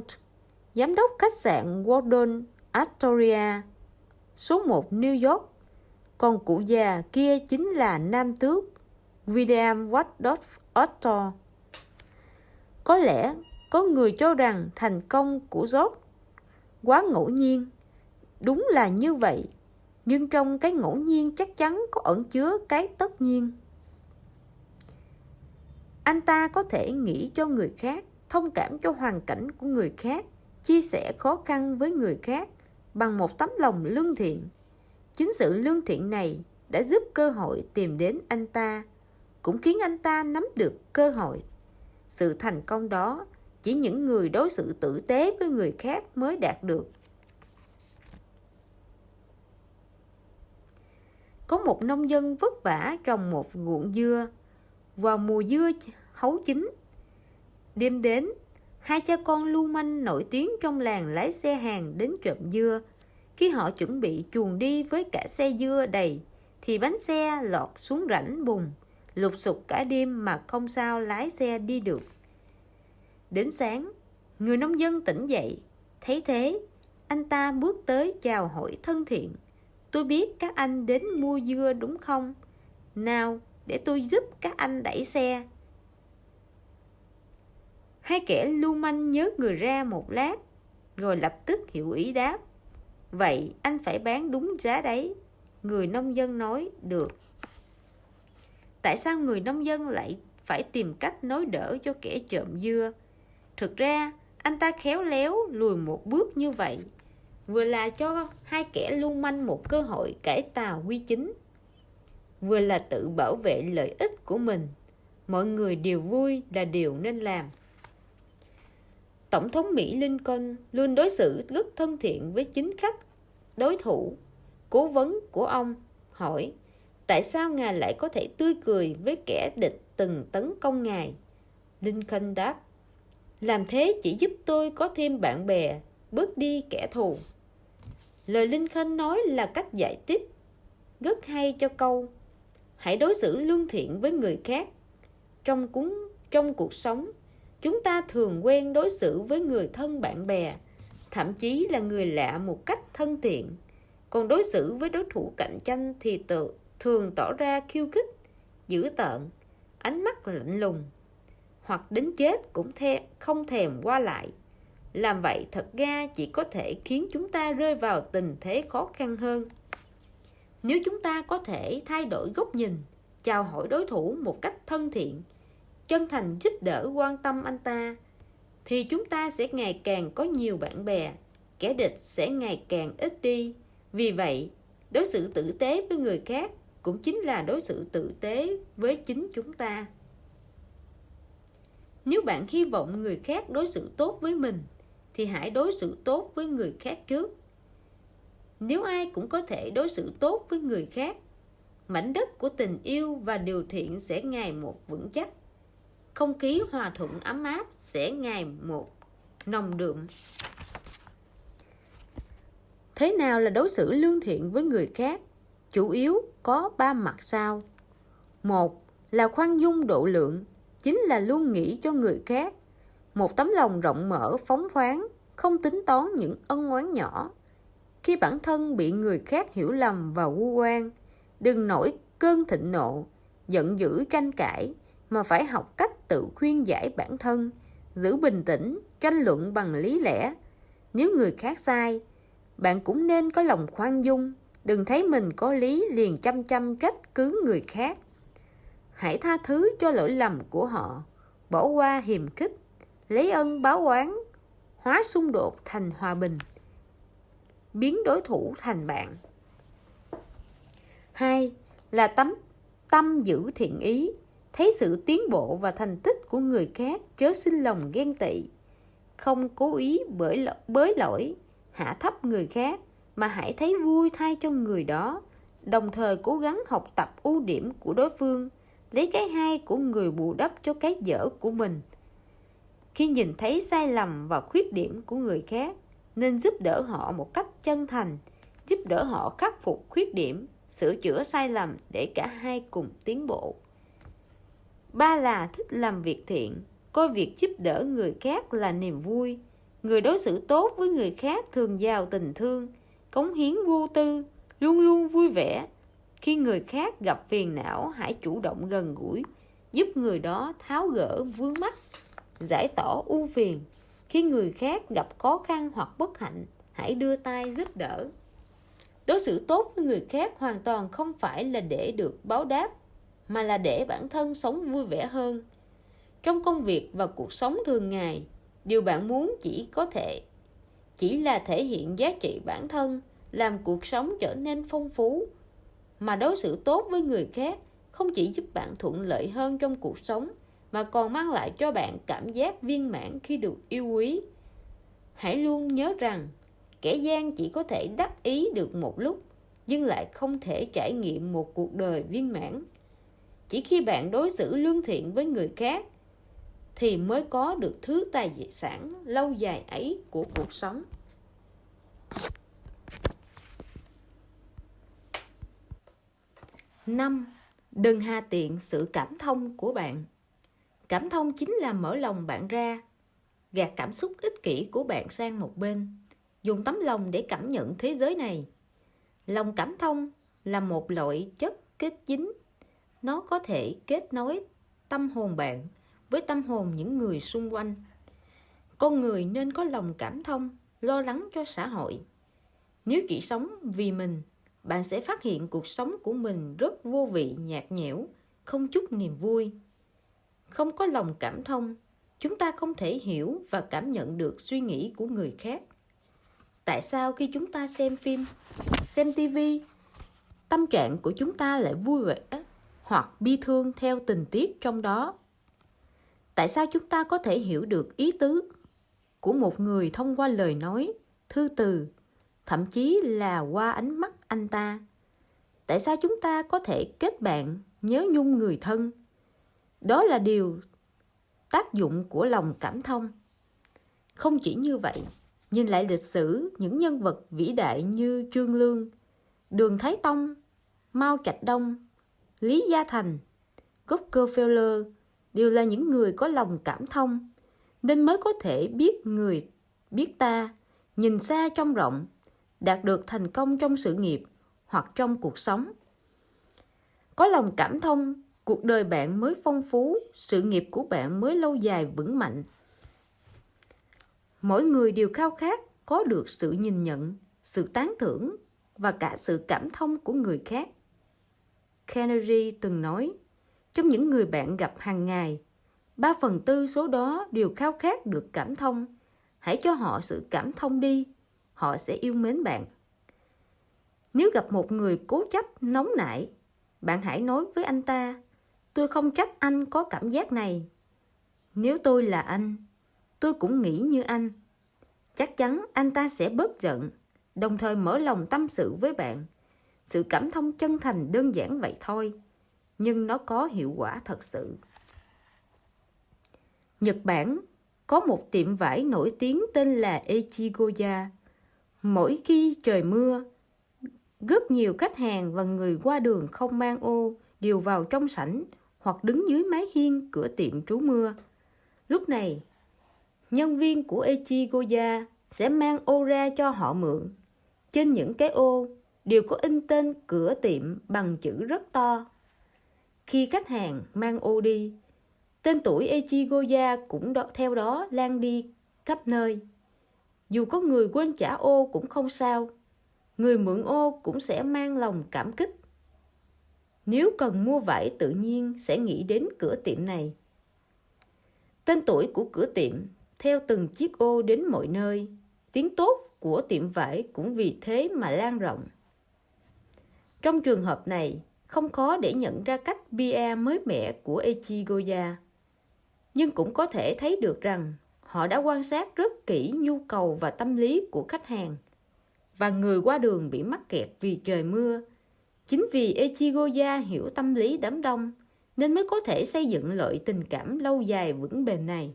giám đốc khách sạn Waldorf Astoria, số một New York. Còn cụ già kia chính là nam tước William Waldorf Otto. Có lẽ có người cho rằng thành công của George quá ngẫu nhiên. Đúng là như vậy, nhưng trong cái ngẫu nhiên chắc chắn có ẩn chứa cái tất nhiên. Anh ta có thể nghĩ cho người khác, thông cảm cho hoàn cảnh của người khác, chia sẻ khó khăn với người khác bằng một tấm lòng lương thiện. Chính sự lương thiện này đã giúp cơ hội tìm đến anh ta, cũng khiến anh ta nắm được cơ hội. Sự thành công đó chỉ những người đối xử tử tế với người khác mới đạt được. Có một nông dân vất vả trồng một ruộng dưa. Vào mùa dưa hấu chín, đêm đến, hai cha con lưu manh nổi tiếng trong làng lái xe hàng đến trộm dưa. Khi họ chuẩn bị chuồn đi với cả xe dưa đầy thì bánh xe lọt xuống rãnh bùn, lục sục cả đêm mà không sao lái xe đi được. Đến sáng, người nông dân tỉnh dậy. Thấy thế, anh ta bước tới chào hỏi thân thiện: tôi biết các anh đến mua dưa đúng không? Nào, để tôi giúp các anh đẩy xe. Hai kẻ lưu manh nhớ người ra một lát rồi lập tức hiểu ý đáp: vậy anh phải bán đúng giá đấy. Người nông dân nói: được. Tại sao người nông dân lại phải tìm cách nói đỡ cho kẻ trộm dưa? Thực ra anh ta khéo léo lùi một bước như vậy vừa là cho hai kẻ lưu manh một cơ hội cải tà quy chính, vừa là tự bảo vệ lợi ích của mình. Mọi người đều vui là điều nên làm. Tổng thống Mỹ Lincoln luôn đối xử rất thân thiện với chính khách đối thủ. Cố vấn của ông hỏi, tại sao ngài lại có thể tươi cười với kẻ địch từng tấn công ngài? Lincoln đáp, làm thế chỉ giúp tôi có thêm bạn bè, bớt đi kẻ thù. Lời Lincoln nói là cách giải thích rất hay cho câu hãy đối xử lương thiện với người khác. Trong cuốn trong cuộc sống, chúng ta thường quen đối xử với người thân, bạn bè, thậm chí là người lạ một cách thân thiện. Còn đối xử với đối thủ cạnh tranh thì tự, thường tỏ ra khiêu khích, dữ tợn, ánh mắt lạnh lùng, hoặc đến chết cũng the, không thèm qua lại. Làm vậy thật ra chỉ có thể khiến chúng ta rơi vào tình thế khó khăn hơn. Nếu chúng ta có thể thay đổi góc nhìn, chào hỏi đối thủ một cách thân thiện, chân thành giúp đỡ, quan tâm anh ta, thì chúng ta sẽ ngày càng có nhiều bạn bè, kẻ địch sẽ ngày càng ít đi. Vì vậy, đối xử tử tế với người khác cũng chính là đối xử tử tế với chính chúng ta. Nếu bạn hy vọng người khác đối xử tốt với mình, thì hãy đối xử tốt với người khác trước. Nếu ai cũng có thể đối xử tốt với người khác, mảnh đất của tình yêu và điều thiện sẽ ngày một vững chắc. Không khí hòa thuận ấm áp sẽ ngày một nồng đượm. Thế nào là đối xử lương thiện với người khác? Chủ yếu có ba mặt sau. Một là khoan dung độ lượng, chính là luôn nghĩ cho người khác. Một tấm lòng rộng mở, phóng khoáng, không tính toán những ân oán nhỏ. Khi bản thân bị người khác hiểu lầm và vu oan, đừng nổi cơn thịnh nộ, giận dữ tranh cãi, mà phải học cách tự khuyên giải bản thân, giữ bình tĩnh, tranh luận bằng lý lẽ. Nếu người khác sai, bạn cũng nên có lòng khoan dung, đừng thấy mình có lý liền chăm chăm trách cứ người khác. Hãy tha thứ cho lỗi lầm của họ, bỏ qua hiềm khích, lấy ân báo oán, hóa xung đột thành hòa bình, biến đối thủ thành bạn. Hai là tấm tâm giữ thiện ý, thấy sự tiến bộ và thành tích của người khác chớ sinh lòng ghen tị, không cố ý bởi bới lỗi hạ thấp người khác, mà hãy thấy vui thay cho người đó, đồng thời cố gắng học tập ưu điểm của đối phương, lấy cái hay của người bù đắp cho cái dở của mình. Khi nhìn thấy sai lầm và khuyết điểm của người khác, nên giúp đỡ họ một cách chân thành, giúp đỡ họ khắc phục khuyết điểm, sửa chữa sai lầm để cả hai cùng tiến bộ. Ba là thích làm việc thiện, coi việc giúp đỡ người khác là niềm vui. Người đối xử tốt với người khác thường giàu tình thương, cống hiến vô tư, luôn luôn vui vẻ. Khi người khác gặp phiền não, hãy chủ động gần gũi, giúp người đó tháo gỡ vướng mắc, giải tỏa ưu phiền. Khi người khác gặp khó khăn hoặc bất hạnh, hãy đưa tay giúp đỡ. Đối xử tốt với người khác hoàn toàn không phải là để được báo đáp, mà là để bản thân sống vui vẻ hơn. Trong công việc và cuộc sống thường ngày, điều bạn muốn chỉ có thể chỉ là thể hiện giá trị bản thân, làm cuộc sống trở nên phong phú. Mà đối xử tốt với người khác không chỉ giúp bạn thuận lợi hơn trong cuộc sống, mà còn mang lại cho bạn cảm giác viên mãn khi được yêu quý. Hãy luôn nhớ rằng, kẻ gian chỉ có thể đắc ý được một lúc, nhưng lại không thể trải nghiệm một cuộc đời viên mãn. Chỉ khi bạn đối xử lương thiện với người khác, thì mới có được thứ tài sản lâu dài ấy của cuộc sống. Năm Đừng hà tiện sự cảm thông của bạn. Cảm thông chính là mở lòng bạn ra, gạt cảm xúc ích kỷ của bạn sang một bên, dùng tấm lòng để cảm nhận thế giới này. Lòng cảm thông là một loại chất kết dính, nó có thể kết nối tâm hồn bạn với tâm hồn những người xung quanh. Con người nên có lòng cảm thông, lo lắng cho xã hội. Nếu chỉ sống vì mình, bạn sẽ phát hiện cuộc sống của mình rất vô vị, nhạt nhẽo, không chút niềm vui. Không có lòng cảm thông, chúng ta không thể hiểu và cảm nhận được suy nghĩ của người khác. Tại sao khi chúng ta xem phim, xem tivi, tâm trạng của chúng ta lại vui vẻ hoặc bi thương theo tình tiết trong đó? Tại sao chúng ta có thể hiểu được ý tứ của một người thông qua lời nói, thư từ, thậm chí là qua ánh mắt anh ta. Tại sao chúng ta có thể kết bạn, nhớ nhung người thân? Đó là điều tác dụng của lòng cảm thông. Không chỉ như vậy, nhìn lại lịch sử những nhân vật vĩ đại như Trương Lương, Đường Thái Tông, Mao Trạch Đông, Lý Gia Thành, Rockefeller đều là những người có lòng cảm thông, nên mới có thể biết người biết ta, nhìn xa trông rộng, đạt được thành công trong sự nghiệp hoặc trong cuộc sống. Có lòng cảm thông, cuộc đời bạn mới phong phú, sự nghiệp của bạn mới lâu dài vững mạnh. Mỗi người đều khao khát có được sự nhìn nhận, sự tán thưởng và cả sự cảm thông của người khác. Carnegie từng nói, trong những người bạn gặp hàng ngày, ba phần tư số đó đều khao khát được cảm thông. Hãy cho họ sự cảm thông đi, họ sẽ yêu mến bạn. Nếu gặp một người cố chấp, nóng nảy, bạn hãy nói với anh ta, tôi không trách anh có cảm giác này. Nếu tôi là anh, tôi cũng nghĩ như anh. Chắc chắn anh ta sẽ bớt giận, đồng thời mở lòng tâm sự với bạn. Sự cảm thông chân thành đơn giản vậy thôi, nhưng nó có hiệu quả thật sự. Nhật Bản có một tiệm vải nổi tiếng tên là Echigoya. Mỗi khi trời mưa, rất nhiều khách hàng và người qua đường không mang ô đều vào trong sảnh hoặc đứng dưới mái hiên cửa tiệm trú mưa. Lúc này, nhân viên của Echigoya sẽ mang ô ra cho họ mượn. Trên những cái ô đều có in tên cửa tiệm bằng chữ rất to. Khi khách hàng mang ô đi, tên tuổi Echigoya cũng đo- theo đó lan đi khắp nơi. Dù có người quên trả ô cũng không sao, người mượn ô cũng sẽ mang lòng cảm kích. Nếu cần mua vải tự nhiên sẽ nghĩ đến cửa tiệm này. Tên tuổi của cửa tiệm theo từng chiếc ô đến mọi nơi, tiếng tốt của tiệm vải cũng vì thế mà lan rộng. Trong trường hợp này, không khó để nhận ra cách pê e mới mẻ của Echigoya, nhưng cũng có thể thấy được rằng họ đã quan sát rất kỹ nhu cầu và tâm lý của khách hàng và người qua đường bị mắc kẹt vì trời mưa. Chính vì Echigoya hiểu tâm lý đám đông nên mới có thể xây dựng loại tình cảm lâu dài vững bền này.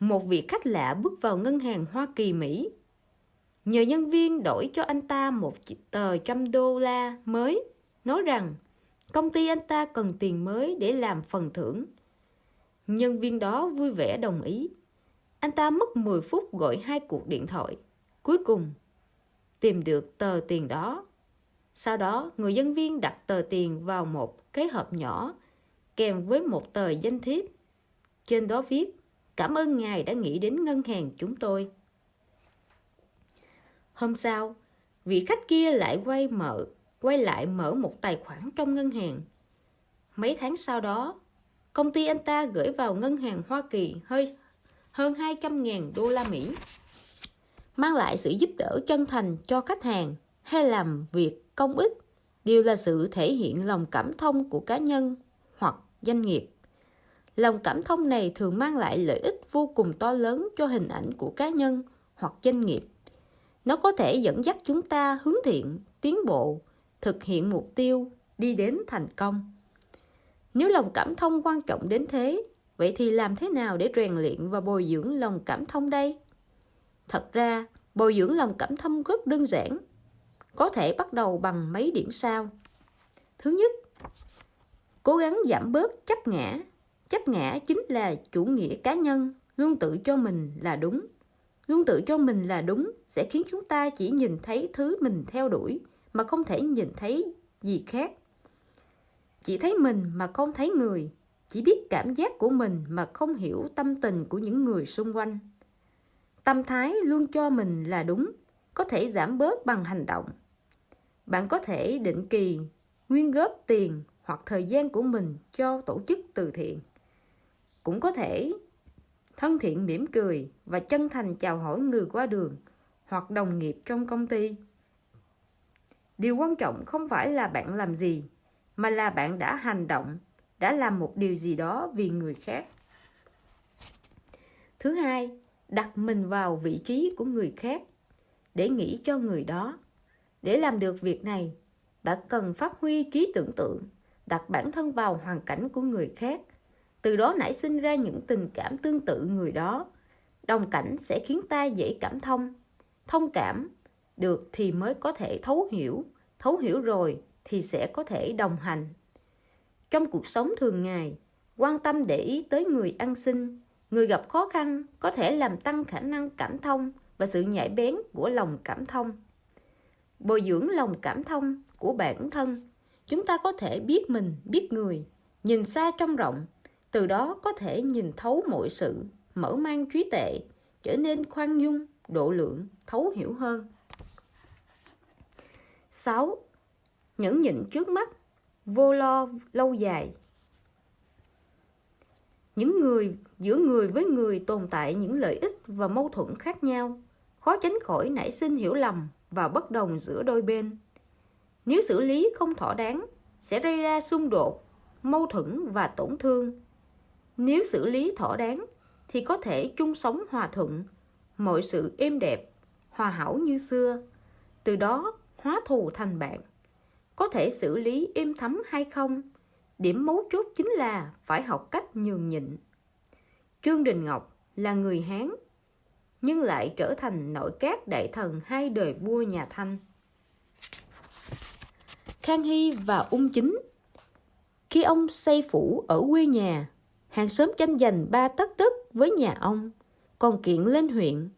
Một vị khách lạ bước vào ngân hàng Hoa Kỳ Mỹ, nhờ nhân viên đổi cho anh ta một tờ trăm đô la mới, nói rằng công ty anh ta cần tiền mới để làm phần thưởng. Nhân viên đó vui vẻ đồng ý. Anh ta mất mười phút gọi hai cuộc điện thoại, cuối cùng tìm được tờ tiền đó. Sau đó, người nhân viên đặt tờ tiền vào một cái hộp nhỏ kèm với một tờ danh thiếp. Trên đó viết, cảm ơn ngài đã nghĩ đến ngân hàng chúng tôi. Hôm sau, vị khách kia lại quay mở, quay lại mở một tài khoản trong ngân hàng. Mấy tháng sau đó, công ty anh ta gửi vào ngân hàng Hoa Kỳ hơi hơn hai trăm nghìn đô la Mỹ, mang lại sự giúp đỡ chân thành cho khách hàng hay làm việc công ích đều là sự thể hiện lòng cảm thông của cá nhân hoặc doanh nghiệp. Lòng cảm thông này thường mang lại lợi ích vô cùng to lớn cho hình ảnh của cá nhân hoặc doanh nghiệp. Nó có thể dẫn dắt chúng ta hướng thiện, tiến bộ, thực hiện mục tiêu, đi đến thành công. Nếu lòng cảm thông quan trọng đến thế, vậy thì làm thế nào để rèn luyện và bồi dưỡng lòng cảm thông đây? Thật ra, bồi dưỡng lòng cảm thông rất đơn giản, có thể bắt đầu bằng mấy điểm sau. Thứ nhất, cố gắng giảm bớt chấp ngã. Chấp ngã chính là chủ nghĩa cá nhân, luôn tự cho mình là đúng. Luôn tự cho mình là đúng sẽ khiến chúng ta chỉ nhìn thấy thứ mình theo đuổi mà không thể nhìn thấy gì khác. Chỉ thấy mình mà không thấy người, chỉ biết cảm giác của mình mà không hiểu tâm tình của những người xung quanh. Tâm thái luôn cho mình là đúng, có thể giảm bớt bằng hành động. Bạn có thể định kỳ, quyên góp tiền hoặc thời gian của mình cho tổ chức từ thiện. Cũng có thể thân thiện mỉm cười và chân thành chào hỏi người qua đường hoặc đồng nghiệp trong công ty. Điều quan trọng không phải là bạn làm gì, mà là bạn đã hành động, đã làm một điều gì đó vì người khác. Thứ hai, đặt mình vào vị trí của người khác. để nghĩ cho người đó. Để làm được việc này, bạn cần phát huy trí tưởng tượng, đặt bản thân vào hoàn cảnh của người khác, từ đó nảy sinh ra những tình cảm tương tự người đó. Đồng cảnh sẽ khiến ta dễ cảm thông, thông cảm được thì mới có thể thấu hiểu, thấu hiểu rồi thì sẽ có thể đồng hành. Trong cuộc sống thường ngày, quan tâm để ý tới người ăn xin, người gặp khó khăn có thể làm tăng khả năng cảm thông và sự nhạy bén của lòng cảm thông. Bồi dưỡng lòng cảm thông của bản thân, chúng ta có thể biết mình, biết người, nhìn xa trông rộng, từ đó có thể nhìn thấu mọi sự, mở mang trí tuệ, trở nên khoan dung, độ lượng, thấu hiểu hơn. Sáu. Nhẫn nhịn trước mắt, vô lo lâu dài. Những người giữa người với người tồn tại những lợi ích và mâu thuẫn khác nhau, khó tránh khỏi nảy sinh hiểu lầm và bất đồng giữa đôi bên. Nếu xử lý không thỏa đáng, sẽ gây ra xung đột, mâu thuẫn và tổn thương. Nếu xử lý thỏa đáng, thì có thể chung sống hòa thuận, mọi sự êm đẹp, hòa hảo như xưa, từ đó hóa thù thành bạn. Có thể xử lý êm thấm hay không? Điểm mấu chốt chính là phải học cách nhường nhịn. Trương Đình Ngọc là người Hán, nhưng lại trở thành nội các đại thần hai đời vua nhà Thanh, Khang Hy và Ung Chính. Khi ông xây phủ ở quê nhà, hàng xóm tranh giành ba tấc đất với nhà ông, còn kiện lên huyện.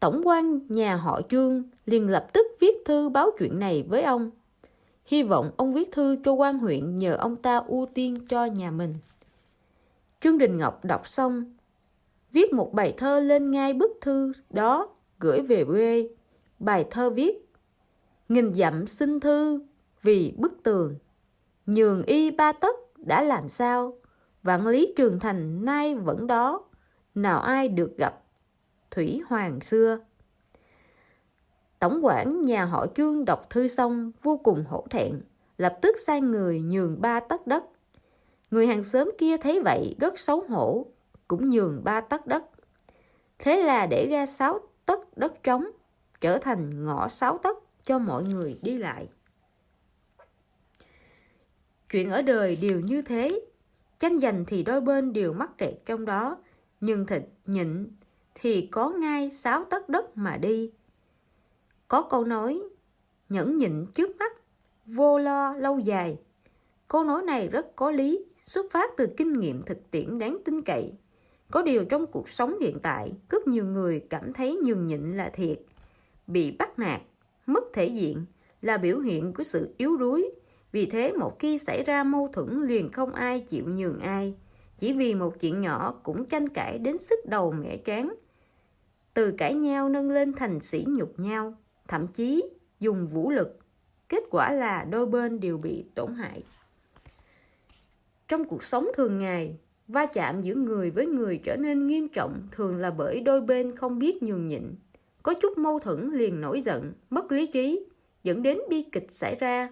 Tổng quan nhà họ Trương liền lập tức viết thư báo chuyện này với ông, hy vọng ông viết thư cho quan huyện nhờ ông ta ưu tiên cho nhà mình. Trương Đình Ngọc đọc xong, viết một bài thơ lên ngay bức thư đó gửi về quê. Bài thơ viết: nghìn dặm xin thư vì bức tường, nhường y ba tấc đã làm sao, vạn lý trường thành nay vẫn đó, nào ai được gặp thủy hoàng xưa. Tổng quản nhà họ Trương đọc thư xong vô cùng hổ thẹn, lập tức sai người nhường ba tấc đất. Người hàng xóm kia thấy vậy rất xấu hổ, cũng nhường ba tấc đất. Thế là để ra sáu tấc đất trống, trở thành ngõ sáu tấc cho mọi người đi lại. Chuyện ở đời đều như thế, tranh giành thì đôi bên đều mắc kẹt trong đó, nhưng thịt nhịn thì có ngay sáu tấc đất mà đi. Có câu nói nhẫn nhịn trước mắt, vô lo lâu dài. Câu nói này rất có lý, xuất phát từ kinh nghiệm thực tiễn đáng tin cậy. Có điều trong cuộc sống hiện tại, rất nhiều người cảm thấy nhường nhịn là thiệt. Bị bắt nạt, mất thể diện là biểu hiện của sự yếu đuối. Vì thế một khi xảy ra mâu thuẫn liền không ai chịu nhường ai, chỉ vì một chuyện nhỏ cũng tranh cãi đến sức đầu mẻ trán. Từ cãi nhau nâng lên thành sỉ nhục nhau, thậm chí dùng vũ lực. Kết quả là đôi bên đều bị tổn hại. Trong cuộc sống thường ngày, va chạm giữa người với người trở nên nghiêm trọng thường là bởi đôi bên không biết nhường nhịn. Có chút mâu thuẫn liền nổi giận, mất lý trí, dẫn đến bi kịch xảy ra.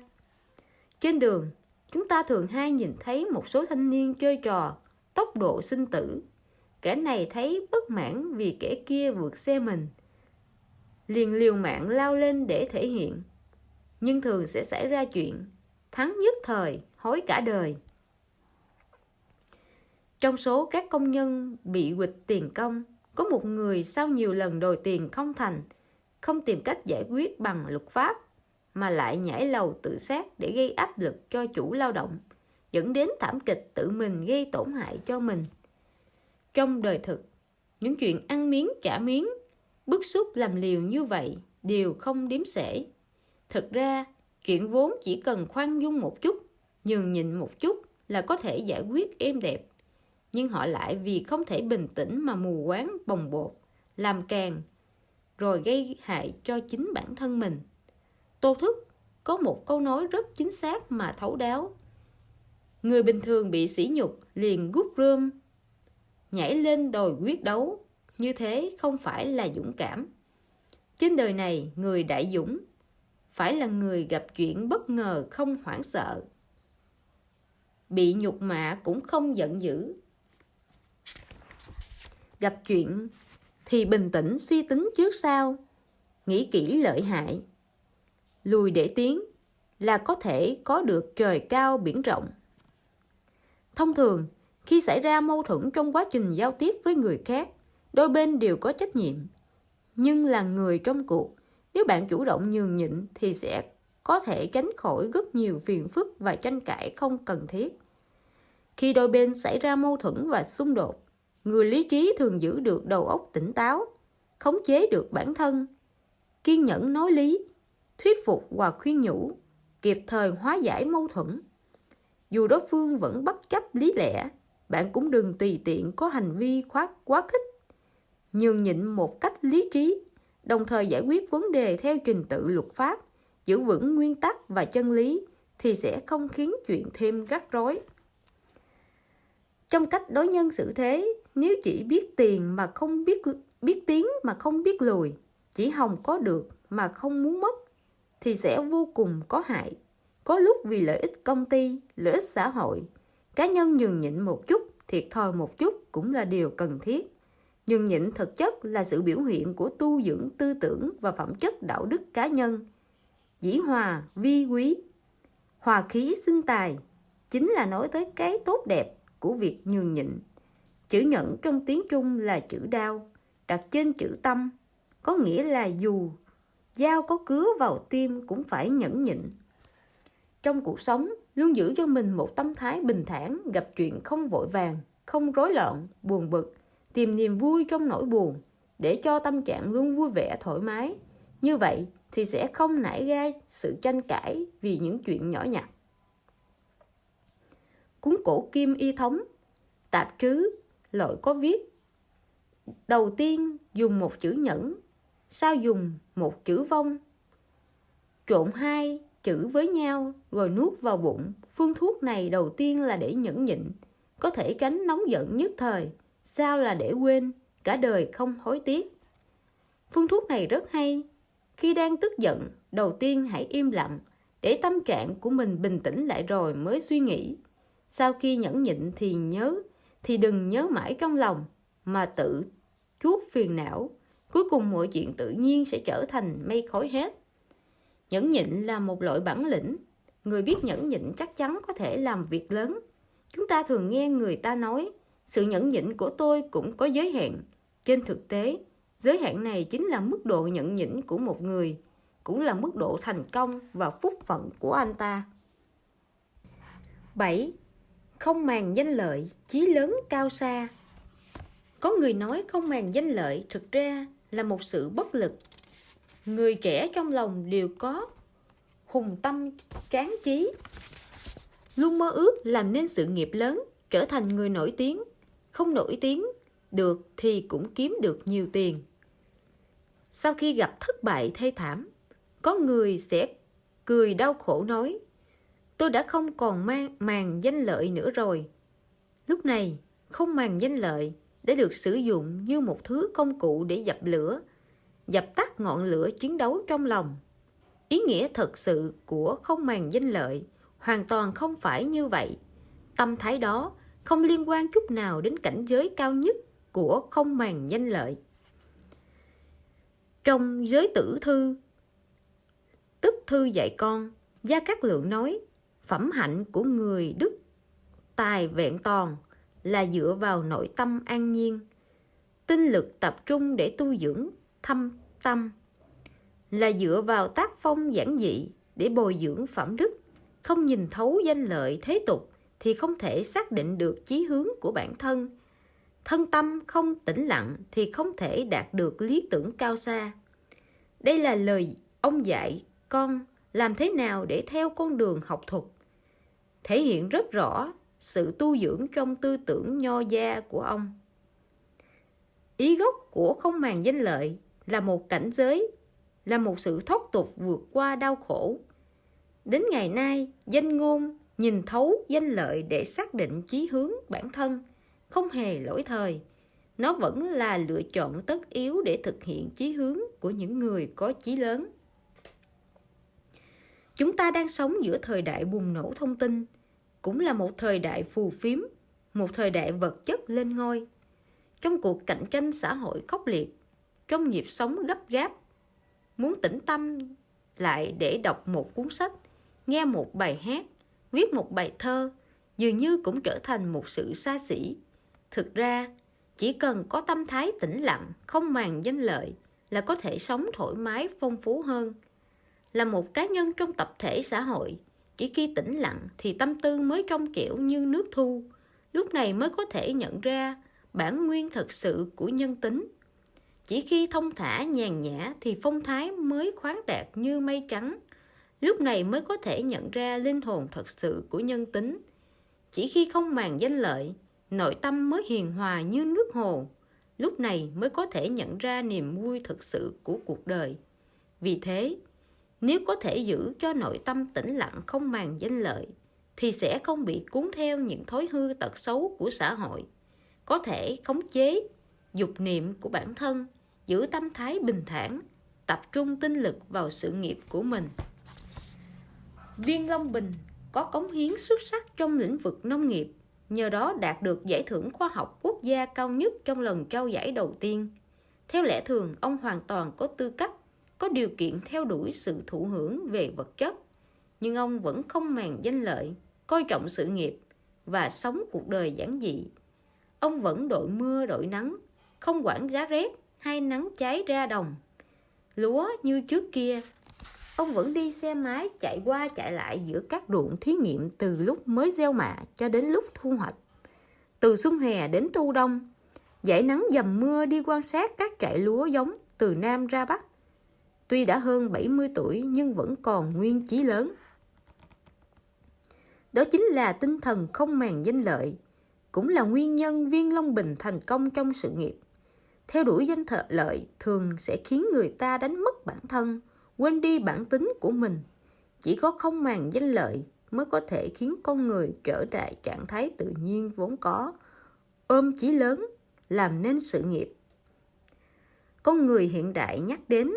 Trên đường, chúng ta thường hay nhìn thấy một số thanh niên chơi trò tốc độ sinh tử. Kẻ này thấy bất mãn vì kẻ kia vượt xe mình, liền liều mạng lao lên để thể hiện. Nhưng thường sẽ xảy ra chuyện thắng nhất thời, hối cả đời. Trong số các công nhân bị quỵt tiền công, có một người sau nhiều lần đòi tiền không thành, không tìm cách giải quyết bằng luật pháp, mà lại nhảy lầu tự sát để gây áp lực cho chủ lao động, dẫn đến thảm kịch tự mình gây tổn hại cho mình. Trong đời thực, những chuyện ăn miếng trả miếng, bức xúc làm liều như vậy đều không đếm xể. Thực ra, chuyện vốn chỉ cần khoan dung một chút, nhường nhịn một chút là có thể giải quyết êm đẹp. Nhưng họ lại vì không thể bình tĩnh mà mù quáng bồng bột, làm càng, rồi gây hại cho chính bản thân mình. Tô Thức có một câu nói rất chính xác mà thấu đáo: người bình thường bị sỉ nhục liền rút rơm, nhảy lên đòi quyết đấu, như thế không phải là dũng cảm. Trên đời này, người đại dũng phải là người gặp chuyện bất ngờ không hoảng sợ, bị nhục mạ cũng không giận dữ, gặp chuyện thì bình tĩnh suy tính trước sau, nghĩ kỹ lợi hại. Lùi để tiến là có thể có được trời cao biển rộng. Thông thường, khi xảy ra mâu thuẫn trong quá trình giao tiếp với người khác, đôi bên đều có trách nhiệm. Nhưng là người trong cuộc, nếu bạn chủ động nhường nhịn thì sẽ có thể tránh khỏi rất nhiều phiền phức và tranh cãi không cần thiết. Khi đôi bên xảy ra mâu thuẫn và xung đột, người lý trí thường giữ được đầu óc tỉnh táo, khống chế được bản thân, kiên nhẫn nói lý, thuyết phục và khuyên nhủ, kịp thời hóa giải mâu thuẫn. Dù đối phương vẫn bất chấp lý lẽ, bạn cũng đừng tùy tiện có hành vi quá quá khích. Nhường nhịn một cách lý trí, đồng thời giải quyết vấn đề theo trình tự luật pháp, giữ vững nguyên tắc và chân lý thì sẽ không khiến chuyện thêm rắc rối. Trong cách đối nhân xử thế, nếu chỉ biết tiền mà không biết biết tiếng mà không biết lùi, chỉ hòng có được mà không muốn mất thì sẽ vô cùng có hại. Có lúc vì lợi ích công ty, lợi ích xã hội, cá nhân nhường nhịn một chút, thiệt thòi một chút cũng là điều cần thiết. Nhường nhịn thực chất là sự biểu hiện của tu dưỡng tư tưởng và phẩm chất đạo đức cá nhân. Dĩ hòa vi quý, hòa khí sinh tài chính là nói tới cái tốt đẹp của việc nhường nhịn. Chữ nhẫn trong tiếng Trung là chữ đao, đặt trên chữ tâm, có nghĩa là dù dao có cứa vào tim cũng phải nhẫn nhịn. Trong cuộc sống, luôn giữ cho mình một tâm thái bình thản, gặp chuyện không vội vàng, không rối loạn, buồn bực, tìm niềm vui trong nỗi buồn, để cho tâm trạng luôn vui vẻ, thoải mái. Như vậy thì sẽ không nảy ra sự tranh cãi vì những chuyện nhỏ nhặt. Cuốn cổ Kim Y Thống, tạp trứ, Lợi có viết: đầu tiên dùng một chữ nhẫn, sau dùng một chữ vong, trộn hai chữ với nhau rồi nuốt vào bụng. Phương thuốc này đầu tiên là để nhẫn nhịn, có thể tránh nóng giận nhất thời, sau là để quên, cả đời không hối tiếc. Phương thuốc này rất hay. Khi đang tức giận, đầu tiên hãy im lặng, để tâm trạng của mình bình tĩnh lại rồi mới suy nghĩ. Sau khi nhẫn nhịn thì nhớ, thì đừng nhớ mãi trong lòng, mà tự chuốc phiền não. Cuối cùng mọi chuyện tự nhiên sẽ trở thành mây khói hết. Nhẫn nhịn là một loại bản lĩnh. Người biết nhẫn nhịn chắc chắn có thể làm việc lớn. Chúng ta thường nghe người ta nói, sự nhẫn nhịn của tôi cũng có giới hạn. Trên thực tế, giới hạn này chính là mức độ nhẫn nhịn của một người, cũng là mức độ thành công và phúc phận của anh ta. bảy. Không màng danh lợi, chí lớn cao xa. Có người nói không màng danh lợi thực ra là một sự bất lực. Người trẻ trong lòng đều có hùng tâm tráng trí, luôn mơ ước làm nên sự nghiệp lớn, trở thành người nổi tiếng. Không nổi tiếng được thì cũng kiếm được nhiều tiền. Sau khi gặp thất bại thê thảm, có người sẽ cười đau khổ nói, tôi đã không còn mang màng danh lợi nữa rồi. Lúc này, không màng danh lợi đã được sử dụng như một thứ công cụ để dập lửa, dập tắt ngọn lửa chiến đấu trong lòng. Ý nghĩa thật sự của không màng danh lợi hoàn toàn không phải như vậy. Tâm thái đó không liên quan chút nào đến cảnh giới cao nhất của không màng danh lợi. Trong Giới Tử Thư, tức thư dạy con, Gia Cát Lượng nói, phẩm hạnh của người đức tài vẹn toàn là dựa vào nội tâm an nhiên, tinh lực tập trung để tu dưỡng thâm tâm, là dựa vào tác phong giản dị để bồi dưỡng phẩm đức. Không nhìn thấu danh lợi thế tục thì không thể xác định được chí hướng của bản thân. Thân tâm không tĩnh lặng thì không thể đạt được lý tưởng cao xa. Đây là lời ông dạy con làm thế nào để theo con đường học thuật, thể hiện rất rõ sự tu dưỡng trong tư tưởng nho gia của ông. Ý gốc của không màng danh lợi là một cảnh giới, là một sự thoát tục vượt qua đau khổ. Đến ngày nay, danh ngôn nhìn thấu danh lợi để xác định chí hướng bản thân không hề lỗi thời. Nó vẫn là lựa chọn tất yếu để thực hiện chí hướng của những người có chí lớn. Chúng ta đang sống giữa thời đại bùng nổ thông tin, cũng là một thời đại phù phiếm, một thời đại vật chất lên ngôi. Trong cuộc cạnh tranh xã hội khốc liệt, trong nhịp sống gấp gáp, muốn tĩnh tâm lại để đọc một cuốn sách, nghe một bài hát, viết một bài thơ, dường như cũng trở thành một sự xa xỉ. Thực ra, chỉ cần có tâm thái tĩnh lặng, không màng danh lợi là có thể sống thoải mái, phong phú hơn. Là một cá nhân trong tập thể xã hội, chỉ khi tĩnh lặng thì tâm tư mới trong trẻo như nước thu, lúc này mới có thể nhận ra bản nguyên thật sự của nhân tính. Chỉ khi thông thả nhàn nhã thì phong thái mới khoáng đạt như mây trắng, lúc này mới có thể nhận ra linh hồn thật sự của nhân tính. Chỉ khi không màng danh lợi, nội tâm mới hiền hòa như nước hồ, lúc này mới có thể nhận ra niềm vui thực sự của cuộc đời. Vì thế, nếu có thể giữ cho nội tâm tĩnh lặng không màng danh lợi thì sẽ không bị cuốn theo những thói hư tật xấu của xã hội, có thể khống chế dục niệm của bản thân, giữ tâm thái bình thản, tập trung tinh lực vào sự nghiệp của mình. Viên Long Bình có cống hiến xuất sắc trong lĩnh vực nông nghiệp, nhờ đó đạt được giải thưởng khoa học quốc gia cao nhất trong lần trao giải đầu tiên. Theo lẽ thường, ông hoàn toàn có tư cách, có điều kiện theo đuổi sự thụ hưởng về vật chất, nhưng ông vẫn không màng danh lợi, coi trọng sự nghiệp và sống cuộc đời giản dị. Ông vẫn đội mưa đội nắng, không quản giá rét hay nắng cháy ra đồng lúa như trước kia. Ông vẫn đi xe máy chạy qua chạy lại giữa các ruộng thí nghiệm từ lúc mới gieo mạ cho đến lúc thu hoạch, từ xuân hè đến thu đông, dải nắng dầm mưa đi quan sát các trại lúa giống từ Nam ra Bắc. Tuy đã hơn bảy mươi tuổi nhưng vẫn còn nguyên chí lớn. Đó chính là tinh thần không màng danh lợi, cũng là nguyên nhân Viên Long Bình thành công trong sự nghiệp. Theo đuổi danh lợi thường sẽ khiến người ta đánh mất bản thân, quên đi bản tính của mình. Chỉ có không màng danh lợi mới có thể khiến con người trở lại trạng thái tự nhiên vốn có, ôm chí lớn, làm nên sự nghiệp. Con người hiện đại nhắc đến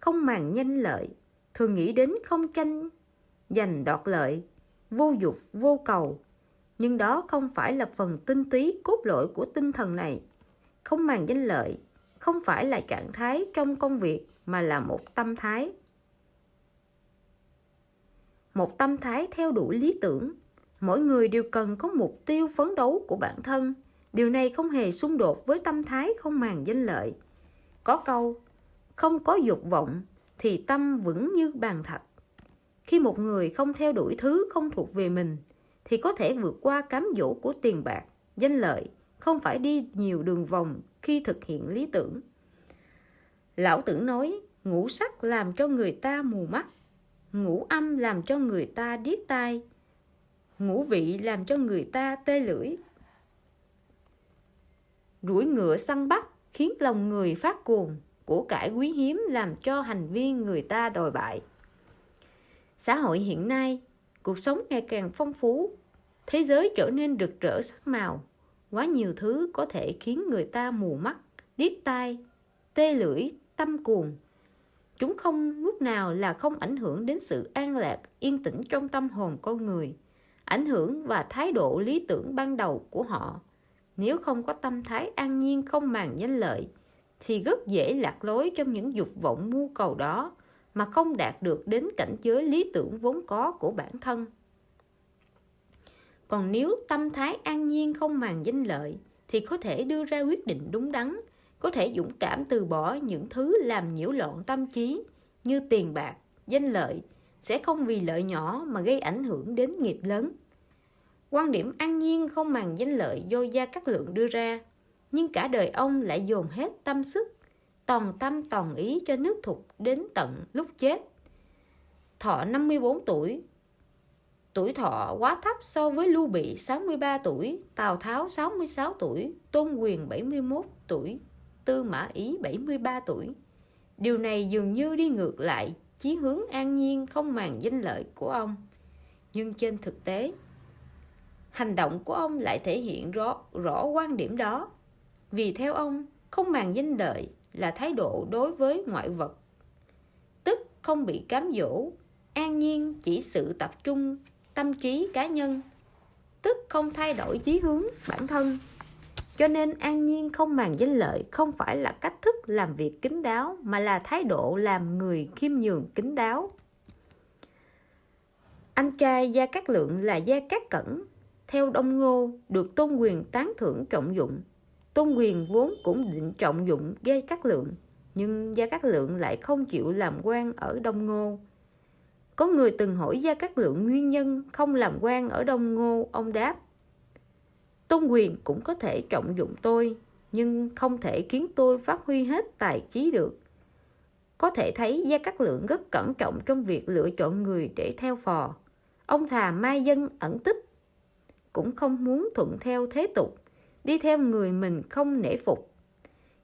không màng danh lợi, thường nghĩ đến không tranh giành đoạt lợi, vô dục vô cầu. Nhưng đó không phải là phần tinh túy cốt lõi của tinh thần này. Không màng danh lợi không phải là trạng thái trong công việc mà là một tâm thái. Một tâm thái theo đuổi lý tưởng. Mỗi người đều cần có mục tiêu phấn đấu của bản thân. Điều này không hề xung đột với tâm thái không màng danh lợi. Có câu không có dục vọng thì tâm vững như bàn thạch. Khi một người không theo đuổi thứ không thuộc về mình thì có thể vượt qua cám dỗ của tiền bạc, danh lợi, không phải đi nhiều đường vòng khi thực hiện lý tưởng. Lão Tử nói, ngũ sắc làm cho người ta mù mắt, ngũ âm làm cho người ta điếc tai, ngũ vị làm cho người ta tê lưỡi. Đuổi ngựa săn bắt khiến lòng người phát cuồng, của cải quý hiếm làm cho hành vi người ta đồi bại. Xã hội hiện nay, cuộc sống ngày càng phong phú, thế giới trở nên rực rỡ sắc màu, quá nhiều thứ có thể khiến người ta mù mắt, điếc tai, tê lưỡi, tâm cuồng. Chúng không lúc nào là không ảnh hưởng đến sự an lạc, yên tĩnh trong tâm hồn con người, ảnh hưởng và thái độ lý tưởng ban đầu của họ. Nếu không có tâm thái an nhiên không màng danh lợi thì rất dễ lạc lối trong những dục vọng mưu cầu đó mà không đạt được đến cảnh giới lý tưởng vốn có của bản thân. Còn nếu tâm thái an nhiên không màng danh lợi thì có thể đưa ra quyết định đúng đắn, có thể dũng cảm từ bỏ những thứ làm nhiễu loạn tâm trí như tiền bạc, danh lợi, sẽ không vì lợi nhỏ mà gây ảnh hưởng đến nghiệp lớn. Quan điểm an nhiên không màng danh lợi do Gia Cát Lượng đưa ra, nhưng cả đời ông lại dồn hết tâm sức, toàn tâm toàn ý cho nước Thục đến tận lúc chết. Thọ năm mươi bốn tuổi, tuổi thọ quá thấp so với Lưu Bị sáu mươi ba tuổi, Tào Tháo sáu mươi sáu tuổi, Tôn Quyền bảy mươi mốt tuổi, Tư Mã Ý bảy mươi ba tuổi. Điều này dường như đi ngược lại chí hướng an nhiên không màng danh lợi của ông. Nhưng trên thực tế, hành động của ông lại thể hiện rõ, rõ quan điểm đó. Vì theo ông, không màng danh lợi là thái độ đối với ngoại vật, tức không bị cám dỗ. An nhiên chỉ sự tập trung tâm trí cá nhân, tức không thay đổi chí hướng bản thân. Cho nên an nhiên không màng danh lợi không phải là cách thức làm việc kín đáo, mà là thái độ làm người khiêm nhường kín đáo. Anh trai Gia Cát Lượng là Gia Cát Cẩn, theo Đông Ngô được Tôn Quyền tán thưởng trọng dụng. Tôn Quyền vốn cũng định trọng dụng Gia Cát Lượng, nhưng Gia Cát Lượng lại không chịu làm quan ở Đông Ngô. Có người từng hỏi Gia Cát Lượng nguyên nhân không làm quan ở Đông Ngô, ông đáp: Tôn Quyền cũng có thể trọng dụng tôi, nhưng không thể khiến tôi phát huy hết tài trí được. Có thể thấy Gia Cát Lượng rất cẩn trọng trong việc lựa chọn người để theo phò. Ông thà mai dân ẩn tích, cũng không muốn thuận theo thế tục, đi theo người mình không nể phục.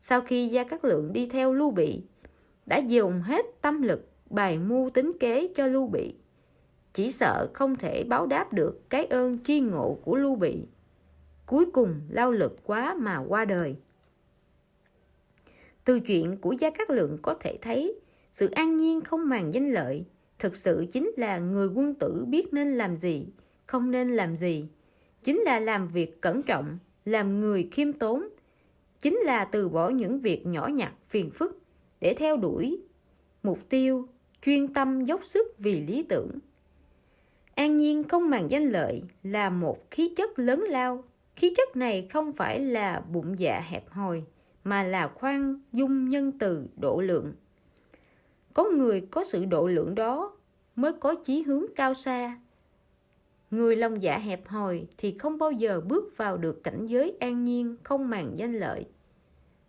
Sau khi Gia Cát Lượng đi theo Lưu Bị, đã dùng hết tâm lực bày mưu tính kế cho Lưu Bị, chỉ sợ không thể báo đáp được cái ơn tri ngộ của Lưu Bị. Cuối cùng lao lực quá mà qua đời. Từ chuyện của Gia Cát Lượng có thể thấy, sự an nhiên không màng danh lợi thực sự chính là người quân tử biết nên làm gì, không nên làm gì, chính là làm việc cẩn trọng, làm người khiêm tốn, chính là từ bỏ những việc nhỏ nhặt phiền phức để theo đuổi mục tiêu, chuyên tâm dốc sức vì lý tưởng. An nhiên không màng danh lợi là một khí chất lớn lao. Khí chất này không phải là bụng dạ hẹp hòi, mà là khoan dung, nhân từ, độ lượng. Có người có sự độ lượng đó mới có chí hướng cao xa. Người lòng dạ hẹp hòi thì không bao giờ bước vào được cảnh giới an nhiên không màng danh lợi.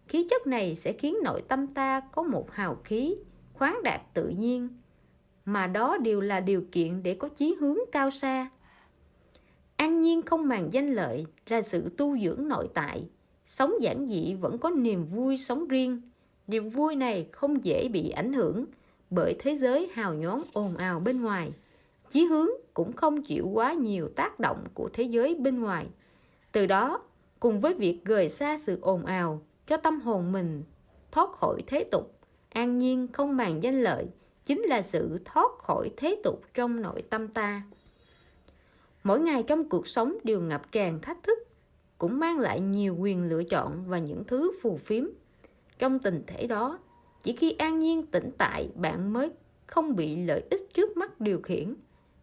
Khí chất này sẽ khiến nội tâm ta có một hào khí khoáng đạt tự nhiên, mà đó đều là điều kiện để có chí hướng cao xa. An nhiên không màng danh lợi là sự tu dưỡng nội tại, sống giản dị vẫn có niềm vui sống riêng. Niềm vui này không dễ bị ảnh hưởng bởi thế giới hào nhoáng ồn ào bên ngoài. Chí hướng cũng không chịu quá nhiều tác động của thế giới bên ngoài. Từ đó, cùng với việc rời xa sự ồn ào, cho tâm hồn mình thoát khỏi thế tục, an nhiên không màng danh lợi chính là sự thoát khỏi thế tục trong nội tâm ta. Mỗi ngày trong cuộc sống đều ngập tràn thách thức, cũng mang lại nhiều quyền lựa chọn và những thứ phù phiếm. Trong tình thể đó, chỉ khi an nhiên tĩnh tại, bạn mới không bị lợi ích trước mắt điều khiển.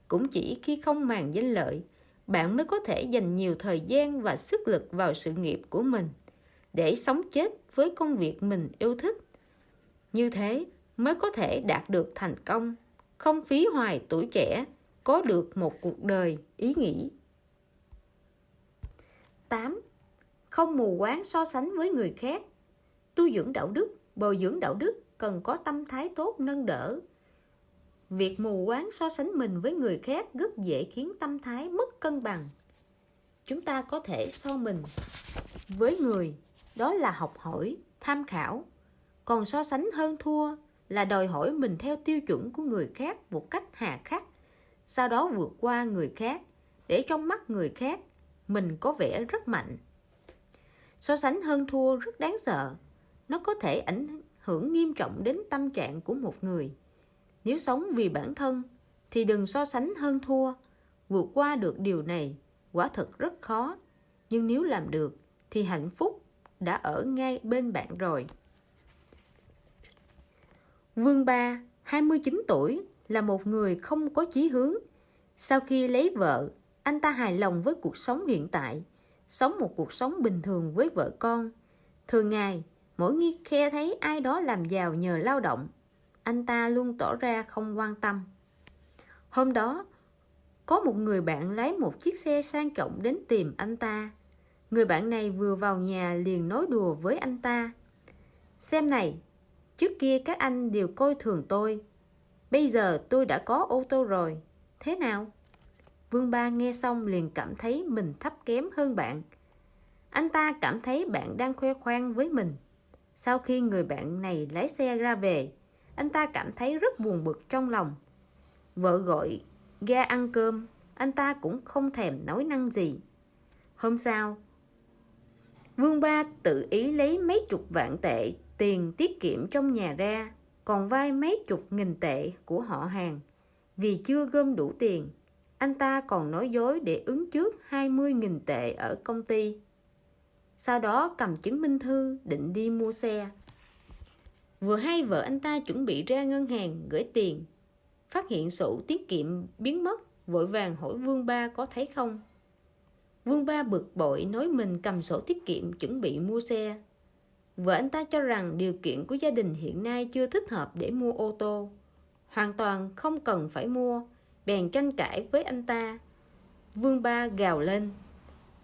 Cũng chỉ khi không màng danh lợi, bạn mới có thể dành nhiều thời gian và sức lực vào sự nghiệp của mình, để sống chết với công việc mình yêu thích. Như thế mới có thể đạt được thành công, không phí hoài tuổi trẻ, có được một cuộc đời ý nghĩa. tám. Không mù quáng so sánh với người khác. Tu dưỡng đạo đức, bồi dưỡng đạo đức cần có tâm thái tốt nâng đỡ. Việc mù quáng so sánh mình với người khác rất dễ khiến tâm thái mất cân bằng. Chúng ta có thể so mình với người, đó là học hỏi, tham khảo. Còn so sánh hơn thua là đòi hỏi mình theo tiêu chuẩn của người khác một cách hà khắc, sau đó vượt qua người khác để trong mắt người khác mình có vẻ rất mạnh. So sánh hơn thua rất đáng sợ, nó có thể ảnh hưởng nghiêm trọng đến tâm trạng của một người. Nếu sống vì bản thân thì đừng so sánh hơn thua. Vượt qua được điều này quả thật rất khó, nhưng nếu làm được thì hạnh phúc đã ở ngay bên bạn rồi. Vương Ba, hai mươi chín tuổi, là một người không có chí hướng. Sau khi lấy vợ, anh ta hài lòng với cuộc sống hiện tại, sống một cuộc sống bình thường với vợ con. Thường ngày, mỗi khi nghe thấy ai đó làm giàu nhờ lao động, anh ta luôn tỏ ra không quan tâm. Hôm đó, có một người bạn lái một chiếc xe sang trọng đến tìm anh ta. Người bạn này vừa vào nhà liền nói đùa với anh ta: "Xem này, trước kia các anh đều coi thường tôi, bây giờ tôi đã có ô tô rồi, thế nào?" Vương Ba nghe xong liền cảm thấy mình thấp kém hơn bạn. Anh ta cảm thấy bạn đang khoe khoang với mình. Sau khi người bạn này lái xe ra về, anh ta cảm thấy rất buồn bực trong lòng. Vợ gọi ga ăn cơm, anh ta cũng không thèm nói năng gì. Hôm sau, Vương Ba tự ý lấy mấy chục vạn tệ tiền tiết kiệm trong nhà ra, còn vay mấy chục nghìn tệ của họ hàng. Vì chưa gom đủ tiền, anh ta còn nói dối để ứng trước hai mươi nghìn tệ ở công ty. sau đó cầm chứng minh thư định đi mua xe. Vừa hay vợ anh ta chuẩn bị ra ngân hàng gửi tiền, phát hiện sổ tiết kiệm biến mất, vội vàng hỏi Vương Ba có thấy không. Vương Ba bực bội nói mình cầm sổ tiết kiệm chuẩn bị mua xe. Vợ anh ta cho rằng điều kiện của gia đình hiện nay chưa thích hợp để mua ô tô, hoàn toàn không cần phải mua, bèn tranh cãi với anh ta. Vương Ba gào lên: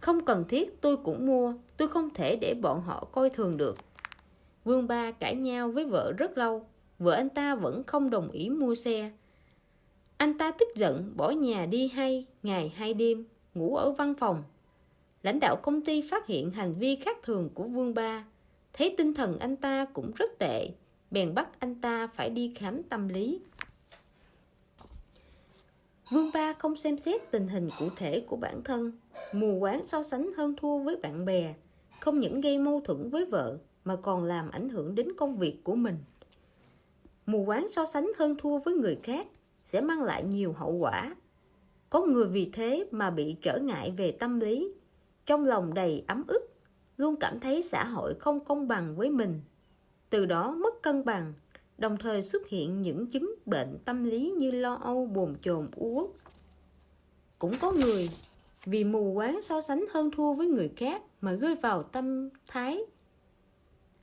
"Không cần thiết tôi cũng mua, tôi không thể để bọn họ coi thường được." Vương Ba cãi nhau với vợ rất lâu, vợ anh ta vẫn không đồng ý mua xe. Anh ta tức giận bỏ nhà đi hay ngày hay đêm, ngủ ở văn phòng. Lãnh đạo công ty phát hiện hành vi khác thường của Vương Ba, thấy tinh thần anh ta cũng rất tệ, bèn bắt anh ta phải đi khám tâm lý. Vương Ba không xem xét tình hình cụ thể của bản thân, mù quáng so sánh hơn thua với bạn bè, không những gây mâu thuẫn với vợ mà còn làm ảnh hưởng đến công việc của mình. Mù quáng so sánh hơn thua với người khác sẽ mang lại nhiều hậu quả. Có người vì thế mà bị trở ngại về tâm lý, trong lòng đầy ấm ức, luôn cảm thấy xã hội không công bằng với mình, từ đó mất cân bằng, đồng thời xuất hiện những chứng bệnh tâm lý như lo âu, bồn chồn, u uất. Cũng có người vì mù quáng so sánh hơn thua với người khác mà rơi vào tâm thái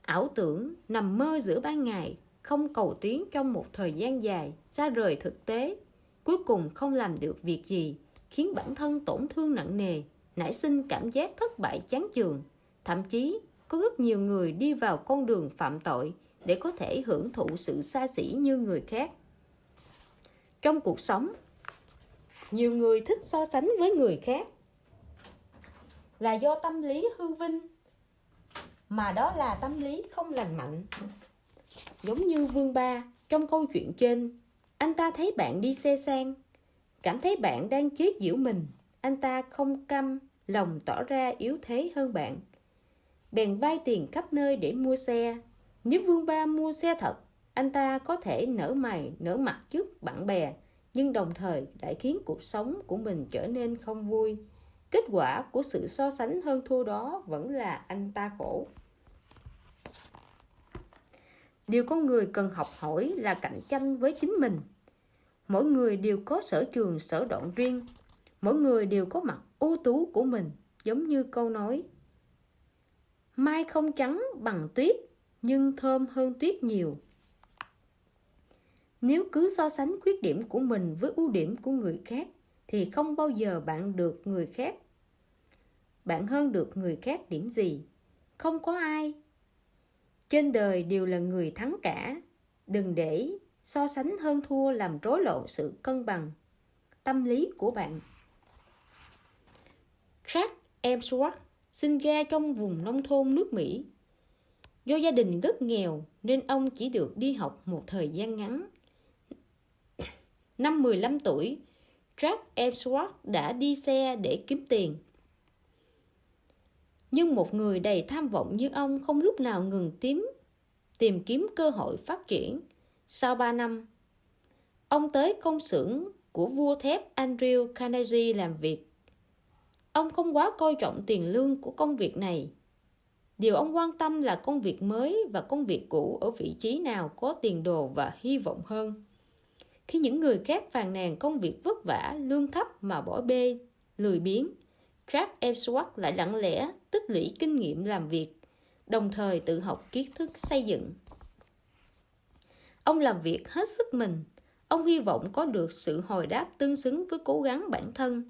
ảo tưởng, nằm mơ giữa ban ngày, không cầu tiến trong một thời gian dài, xa rời thực tế, cuối cùng không làm được việc gì, khiến bản thân tổn thương nặng nề, nảy sinh cảm giác thất bại chán chường. Thậm chí có rất nhiều người đi vào con đường phạm tội để có thể hưởng thụ sự xa xỉ như người khác. Trong cuộc sống, nhiều người thích so sánh với người khác là do tâm lý hư vinh, mà đó là tâm lý không lành mạnh. Giống như Vương Ba trong câu chuyện trên, anh ta thấy bạn đi xe sang, cảm thấy bạn đang chế giễu mình, anh ta không căm lòng tỏ ra yếu thế hơn bạn, bèn vay tiền khắp nơi để mua xe. Nếu Vương Ba mua xe thật, anh ta có thể nở mày nở mặt trước bạn bè, nhưng đồng thời lại khiến cuộc sống của mình trở nên không vui. Kết quả của sự so sánh hơn thua đó vẫn là anh ta khổ. Điều con người cần học hỏi là cạnh tranh với chính mình. Mỗi người đều có sở trường, sở đoạn riêng, mỗi người đều có mặt ưu tú của mình, giống như câu nói mai không trắng bằng tuyết nhưng thơm hơn tuyết nhiều. Nếu cứ so sánh khuyết điểm của mình với ưu điểm của người khác thì không bao giờ bạn được người khác bạn hơn được người khác điểm gì. Không có ai trên đời đều là người thắng cả. Đừng để so sánh hơn thua làm rối loạn sự cân bằng tâm lý của bạn. Jack Ellsworth sinh ra trong vùng nông thôn nước Mỹ. Do gia đình rất nghèo nên ông chỉ được đi học một thời gian ngắn. Năm mười lăm tuổi, Jack Ellsworth đã đi xe để kiếm tiền. Nhưng một người đầy tham vọng như ông không lúc nào ngừng tìm, tìm kiếm cơ hội phát triển. Sau ba năm, ông tới công xưởng của vua thép Andrew Carnegie làm việc. Ông không quá coi trọng tiền lương của công việc này. Điều ông quan tâm là công việc mới và công việc cũ ở vị trí nào có tiền đồ và hy vọng hơn. Khi những người khác phàn nàn công việc vất vả, lương thấp mà bỏ bê, lười biếng, Jack Ellsworth lại lặng lẽ tích lũy kinh nghiệm làm việc, đồng thời tự học kiến thức xây dựng. Ông làm việc hết sức mình, ông hy vọng có được sự hồi đáp tương xứng với cố gắng bản thân.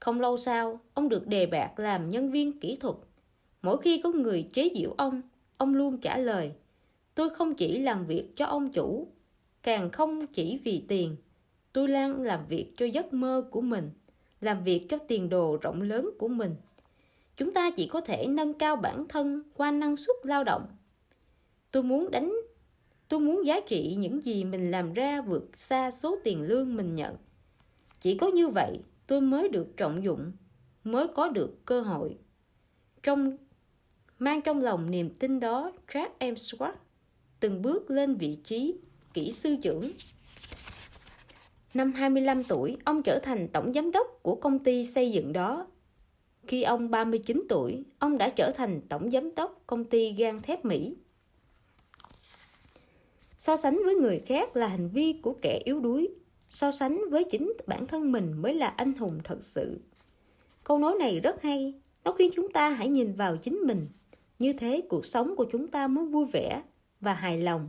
Không lâu sau, ông được đề bạt làm nhân viên kỹ thuật. Mỗi khi có người chế giễu ông, ông luôn trả lời: "Tôi không chỉ làm việc cho ông chủ, càng không chỉ vì tiền. Tôi đang làm việc cho giấc mơ của mình, làm việc cho tiền đồ rộng lớn của mình. Chúng ta chỉ có thể nâng cao bản thân qua năng suất lao động. Tôi muốn đánh, tôi muốn giá trị những gì mình làm ra vượt xa số tiền lương mình nhận. Chỉ có như vậy, tôi mới được trọng dụng, mới có được cơ hội." Trong mang trong lòng niềm tin đó, Jack Ellsworth từng bước lên vị trí kỹ sư trưởng. Năm hai mươi lăm tuổi, ông trở thành tổng giám đốc của công ty xây dựng đó. Khi ông ba mươi chín tuổi, ông đã trở thành tổng giám đốc công ty gang thép Mỹ. So sánh với người khác là hành vi của kẻ yếu đuối, so sánh với chính bản thân mình mới là anh hùng thật sự. Câu nói này rất hay, nó khuyên chúng ta hãy nhìn vào chính mình. Như thế cuộc sống của chúng ta mới vui vẻ và hài lòng.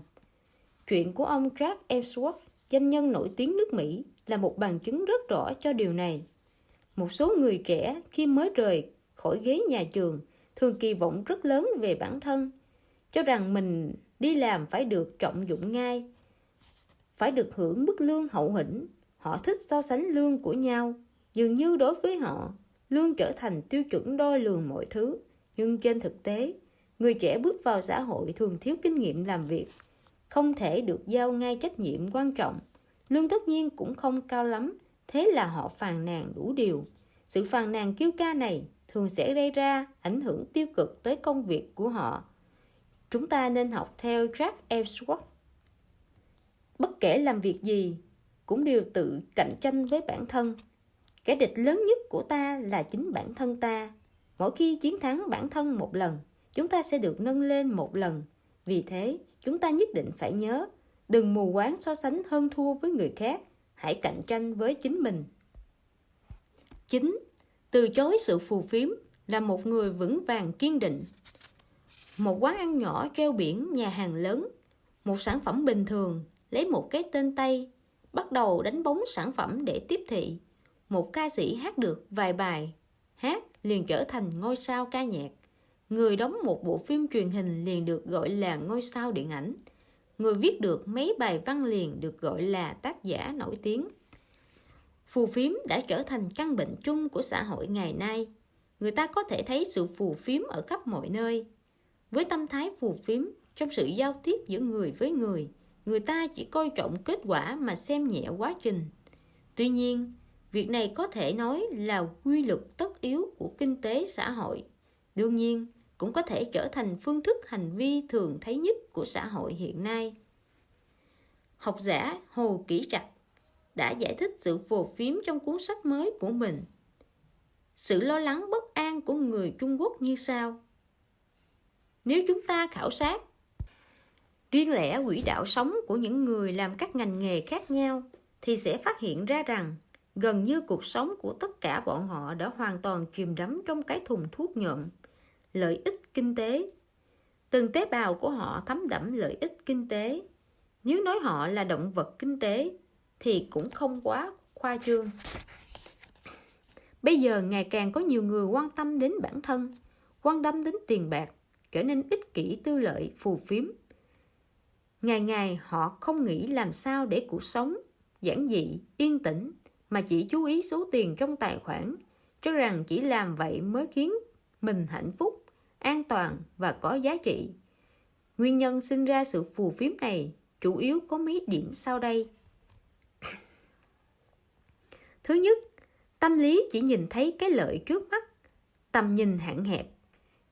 Chuyện của ông Jack Ellsworth, doanh nhân nổi tiếng nước Mỹ, là một bằng chứng rất rõ cho điều này. Một số người trẻ khi mới rời khỏi ghế nhà trường thường kỳ vọng rất lớn về bản thân, cho rằng mình đi làm phải được trọng dụng ngay, phải được hưởng mức lương hậu hĩnh. Họ thích so sánh lương của nhau. Dường như đối với họ, lương trở thành tiêu chuẩn đo lường mọi thứ. Nhưng trên thực tế, người trẻ bước vào xã hội thường thiếu kinh nghiệm làm việc, không thể được giao ngay trách nhiệm quan trọng. Lương tất nhiên cũng không cao lắm, thế là họ phàn nàn đủ điều. Sự phàn nàn kiêu ca này thường sẽ gây ra ảnh hưởng tiêu cực tới công việc của họ. Chúng ta nên học theo Jack Ellsworth. Bất kể làm việc gì, cũng đều tự cạnh tranh với bản thân. Kẻ địch lớn nhất của ta là chính bản thân ta. Mỗi khi chiến thắng bản thân một lần, chúng ta sẽ được nâng lên một lần. Vì thế, chúng ta nhất định phải nhớ, đừng mù quáng so sánh hơn thua với người khác, hãy cạnh tranh với chính mình. chín. Từ chối sự phù phiếm, là một người vững vàng kiên định. Một quán ăn nhỏ treo biển nhà hàng lớn, một sản phẩm bình thường, lấy một cái tên Tây, bắt đầu đánh bóng sản phẩm để tiếp thị. Một ca sĩ hát được vài bài, hát liền trở thành ngôi sao ca nhạc. Người đóng một bộ phim truyền hình liền được gọi là ngôi sao điện ảnh. Người viết được mấy bài văn liền được gọi là tác giả nổi tiếng. Phù phiếm đã trở thành căn bệnh chung của xã hội ngày nay. Người ta có thể thấy sự phù phiếm ở khắp mọi nơi. Với tâm thái phù phiếm, trong sự giao tiếp giữa người với người, người ta chỉ coi trọng kết quả mà xem nhẹ quá trình. Tuy nhiên, việc này có thể nói là quy luật tất yếu của kinh tế xã hội. Đương nhiên, cũng có thể trở thành phương thức hành vi thường thấy nhất của xã hội hiện nay. Học giả Hồ Kỷ Trạch đã giải thích sự phù phiếm trong cuốn sách mới của mình. Sự lo lắng bất an của người Trung Quốc như sau. Nếu chúng ta khảo sát riêng lẻ quỹ đạo sống của những người làm các ngành nghề khác nhau, thì sẽ phát hiện ra rằng gần như cuộc sống của tất cả bọn họ đã hoàn toàn chìm đắm trong cái thùng thuốc nhuộm lợi ích kinh tế. Từng tế bào của họ thấm đẫm lợi ích kinh tế. Nếu nói họ là động vật kinh tế thì cũng không quá khoa trương. Bây giờ ngày càng có nhiều người quan tâm đến bản thân, quan tâm đến tiền bạc, trở nên ích kỷ, tư lợi, phù phiếm. Ngày ngày họ không nghĩ làm sao để cuộc sống giản dị, yên tĩnh, mà chỉ chú ý số tiền trong tài khoản, cho rằng chỉ làm vậy mới khiến mình hạnh phúc, an toàn và có giá trị. Nguyên nhân sinh ra sự phù phiếm này chủ yếu có mấy điểm sau đây. Thứ nhất, tâm lý chỉ nhìn thấy cái lợi trước mắt, tầm nhìn hạn hẹp.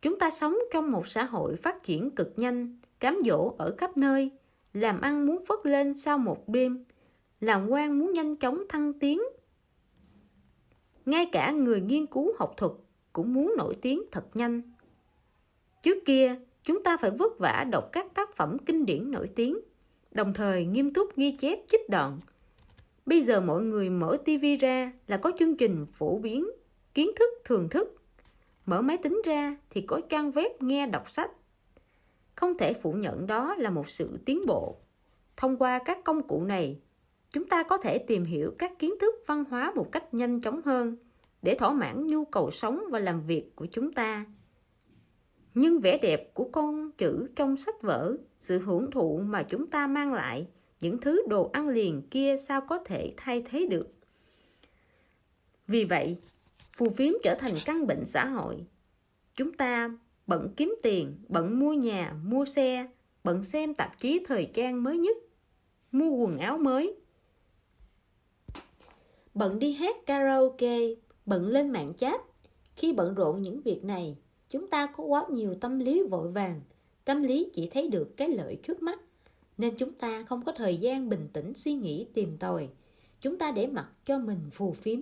Chúng ta sống trong một xã hội phát triển cực nhanh, cám dỗ ở khắp nơi, làm ăn muốn phất lên sau một đêm, làm quan muốn nhanh chóng thăng tiến. Ngay cả người nghiên cứu học thuật cũng muốn nổi tiếng thật nhanh. Trước kia, chúng ta phải vất vả đọc các tác phẩm kinh điển nổi tiếng, đồng thời nghiêm túc ghi chép trích đoạn. Bây giờ mọi người mở tivi ra là có chương trình phổ biến, kiến thức thường thức. Mở máy tính ra thì có trang web nghe đọc sách. Không thể phủ nhận đó là một sự tiến bộ. Thông qua các công cụ này, chúng ta có thể tìm hiểu các kiến thức văn hóa một cách nhanh chóng hơn để thỏa mãn nhu cầu sống và làm việc của chúng ta. Nhưng vẻ đẹp của con chữ trong sách vở, sự hưởng thụ mà chúng ta mang lại, những thứ đồ ăn liền kia sao có thể thay thế được. Vì vậy, phù phiếm trở thành căn bệnh xã hội. Chúng ta bận kiếm tiền, bận mua nhà, mua xe, bận xem tạp chí thời trang mới nhất, mua quần áo mới, bận đi hát karaoke, bận lên mạng chat. Khi bận rộn những việc này, chúng ta có quá nhiều tâm lý vội vàng, tâm lý chỉ thấy được cái lợi trước mắt, nên chúng ta không có thời gian bình tĩnh suy nghĩ tìm tòi. Chúng ta để mặc cho mình phù phiếm.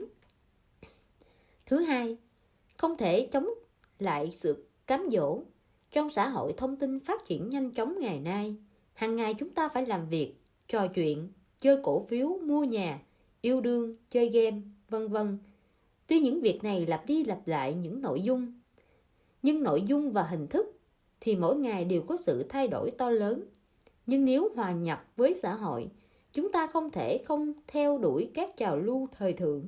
Thứ hai, không thể chống lại sự cám dỗ. Trong xã hội thông tin phát triển nhanh chóng ngày nay, hàng ngày chúng ta phải làm việc, trò chuyện, chơi cổ phiếu, mua nhà, yêu đương, chơi game, vân vân. Tuy những việc này lặp đi lặp lại những nội dung, nhưng nội dung và hình thức thì mỗi ngày đều có sự thay đổi to lớn. Nhưng nếu hòa nhập với xã hội, chúng ta không thể không theo đuổi các trào lưu thời thượng,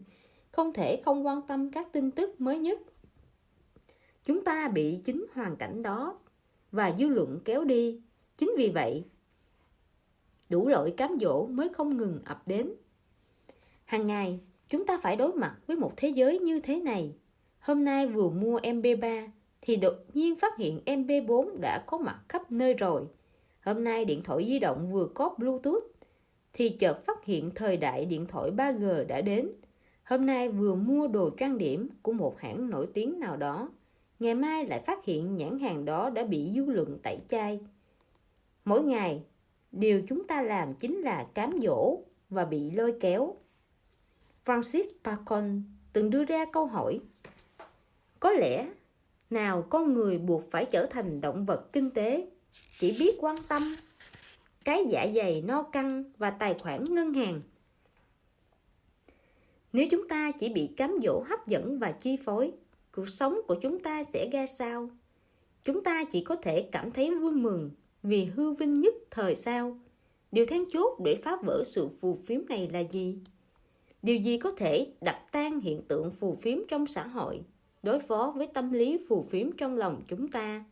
không thể không quan tâm các tin tức mới nhất. Chúng ta bị chính hoàn cảnh đó và dư luận kéo đi. Chính vì vậy, đủ loại cám dỗ mới không ngừng ập đến. Hàng ngày, chúng ta phải đối mặt với một thế giới như thế này. Hôm nay vừa mua em pê ba thì đột nhiên phát hiện em pê bốn đã có mặt khắp nơi rồi. Hôm nay điện thoại di động vừa có Bluetooth thì chợt phát hiện thời đại điện thoại ba G đã đến. Hôm nay vừa mua đồ trang điểm của một hãng nổi tiếng nào đó, ngày mai lại phát hiện nhãn hàng đó đã bị dư luận tẩy chay. Mỗi ngày, điều chúng ta làm chính là cám dỗ và bị lôi kéo. Francis Bacon từng đưa ra câu hỏi: có lẽ nào con người buộc phải trở thành động vật kinh tế, chỉ biết quan tâm cái dạ dày no căng và tài khoản ngân hàng? Nếu chúng ta chỉ bị cám dỗ, hấp dẫn và chi phối, cuộc sống của chúng ta sẽ ra sao? Chúng ta chỉ có thể cảm thấy vui mừng vì hư vinh nhất thời sao? Điều then chốt để phá vỡ sự phù phiếm này là gì? Điều gì có thể đập tan hiện tượng phù phiếm trong xã hội, đối phó với tâm lý phù phiếm trong lòng chúng ta?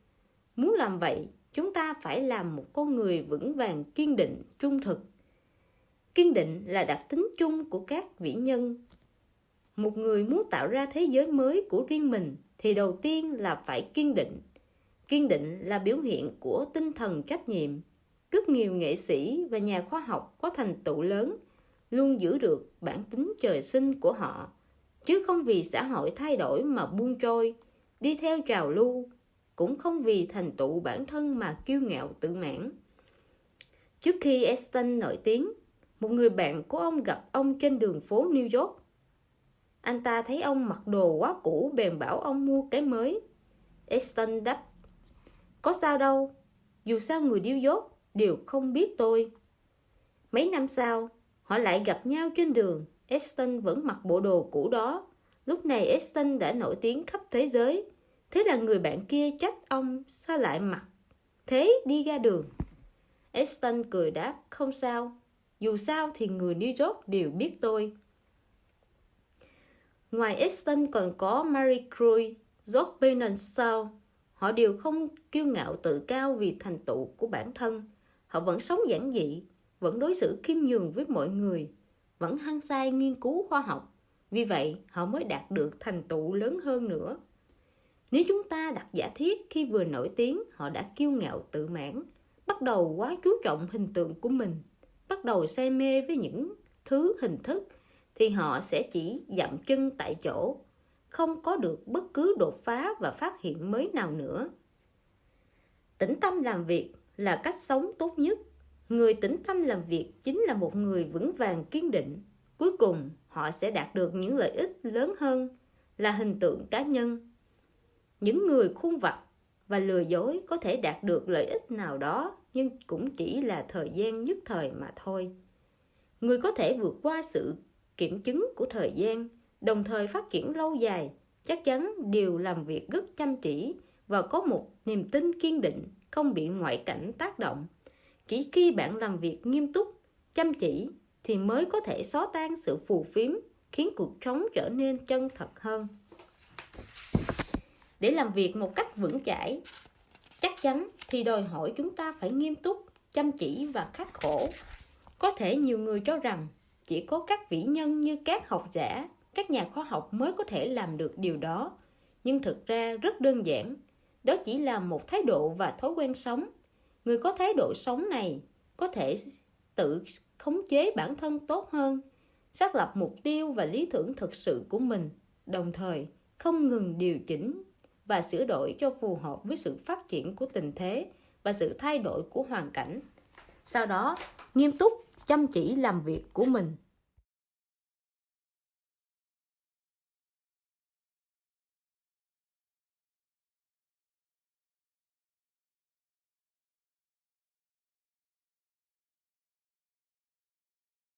Muốn làm vậy, chúng ta phải làm một con người vững vàng, kiên định, trung thực. Kiên định là đặc tính chung của các vĩ nhân. Một người muốn tạo ra thế giới mới của riêng mình thì đầu tiên là phải kiên định. Kiên định là biểu hiện của tinh thần trách nhiệm. Rất nhiều nghệ sĩ và nhà khoa học có thành tựu lớn luôn giữ được bản tính trời sinh của họ, chứ không vì xã hội thay đổi mà buông trôi, đi theo trào lưu, cũng không vì thành tựu bản thân mà kiêu ngạo tự mãn. Trước khi Einstein nổi tiếng, một người bạn của ông gặp ông trên đường phố New York. Anh ta thấy ông mặc đồ quá cũ bèn bảo ông mua cái mới. Einstein đáp: có sao đâu, dù sao người New York đều không biết tôi. Mấy năm sau, họ lại gặp nhau trên đường. Einstein vẫn mặc bộ đồ cũ đó. Lúc này Einstein đã nổi tiếng khắp thế giới. Thế là người bạn kia trách ông sao lại mặc thế đi ra đường. Einstein cười đáp: không sao, dù sao thì người New York đều biết tôi. Ngoài Einstein còn có Marie Curie, George Bernard Shaw. Họ đều không kiêu ngạo tự cao vì thành tựu của bản thân. Họ vẫn sống giản dị, vẫn đối xử khiêm nhường với mọi người, vẫn hăng say nghiên cứu khoa học. Vì vậy, họ mới đạt được thành tựu lớn hơn nữa. Nếu chúng ta đặt giả thiết khi vừa nổi tiếng, họ đã kiêu ngạo tự mãn, bắt đầu quá chú trọng hình tượng của mình, bắt đầu say mê với những thứ hình thức, thì họ sẽ chỉ dậm chân tại chỗ, không có được bất cứ đột phá và phát hiện mới nào nữa. Tĩnh tâm làm việc là cách sống tốt nhất. Người tĩnh tâm làm việc chính là một người vững vàng, kiên định. Cuối cùng, họ sẽ đạt được những lợi ích lớn hơn là hình tượng cá nhân. Những người khuôn vặt và lừa dối có thể đạt được lợi ích nào đó, nhưng cũng chỉ là thời gian nhất thời mà thôi. Người có thể vượt qua sự kiểm chứng của thời gian, đồng thời phát triển lâu dài, chắc chắn đều làm việc rất chăm chỉ và có một niềm tin kiên định, không bị ngoại cảnh tác động. Chỉ khi bạn làm việc nghiêm túc, chăm chỉ thì mới có thể xóa tan sự phù phiếm, khiến cuộc sống trở nên chân thật hơn. Để làm việc một cách vững chãi, chắc chắn thì đòi hỏi chúng ta phải nghiêm túc, chăm chỉ và khắc khổ. Có thể nhiều người cho rằng chỉ có các vĩ nhân như các học giả, các nhà khoa học mới có thể làm được điều đó. Nhưng thực ra rất đơn giản, đó chỉ là một thái độ và thói quen sống. Người có thái độ sống này có thể tự khống chế bản thân tốt hơn, xác lập mục tiêu và lý tưởng thực sự của mình, đồng thời không ngừng điều chỉnh và sửa đổi cho phù hợp với sự phát triển của tình thế và sự thay đổi của hoàn cảnh. Sau đó, nghiêm túc, chăm chỉ làm việc của mình.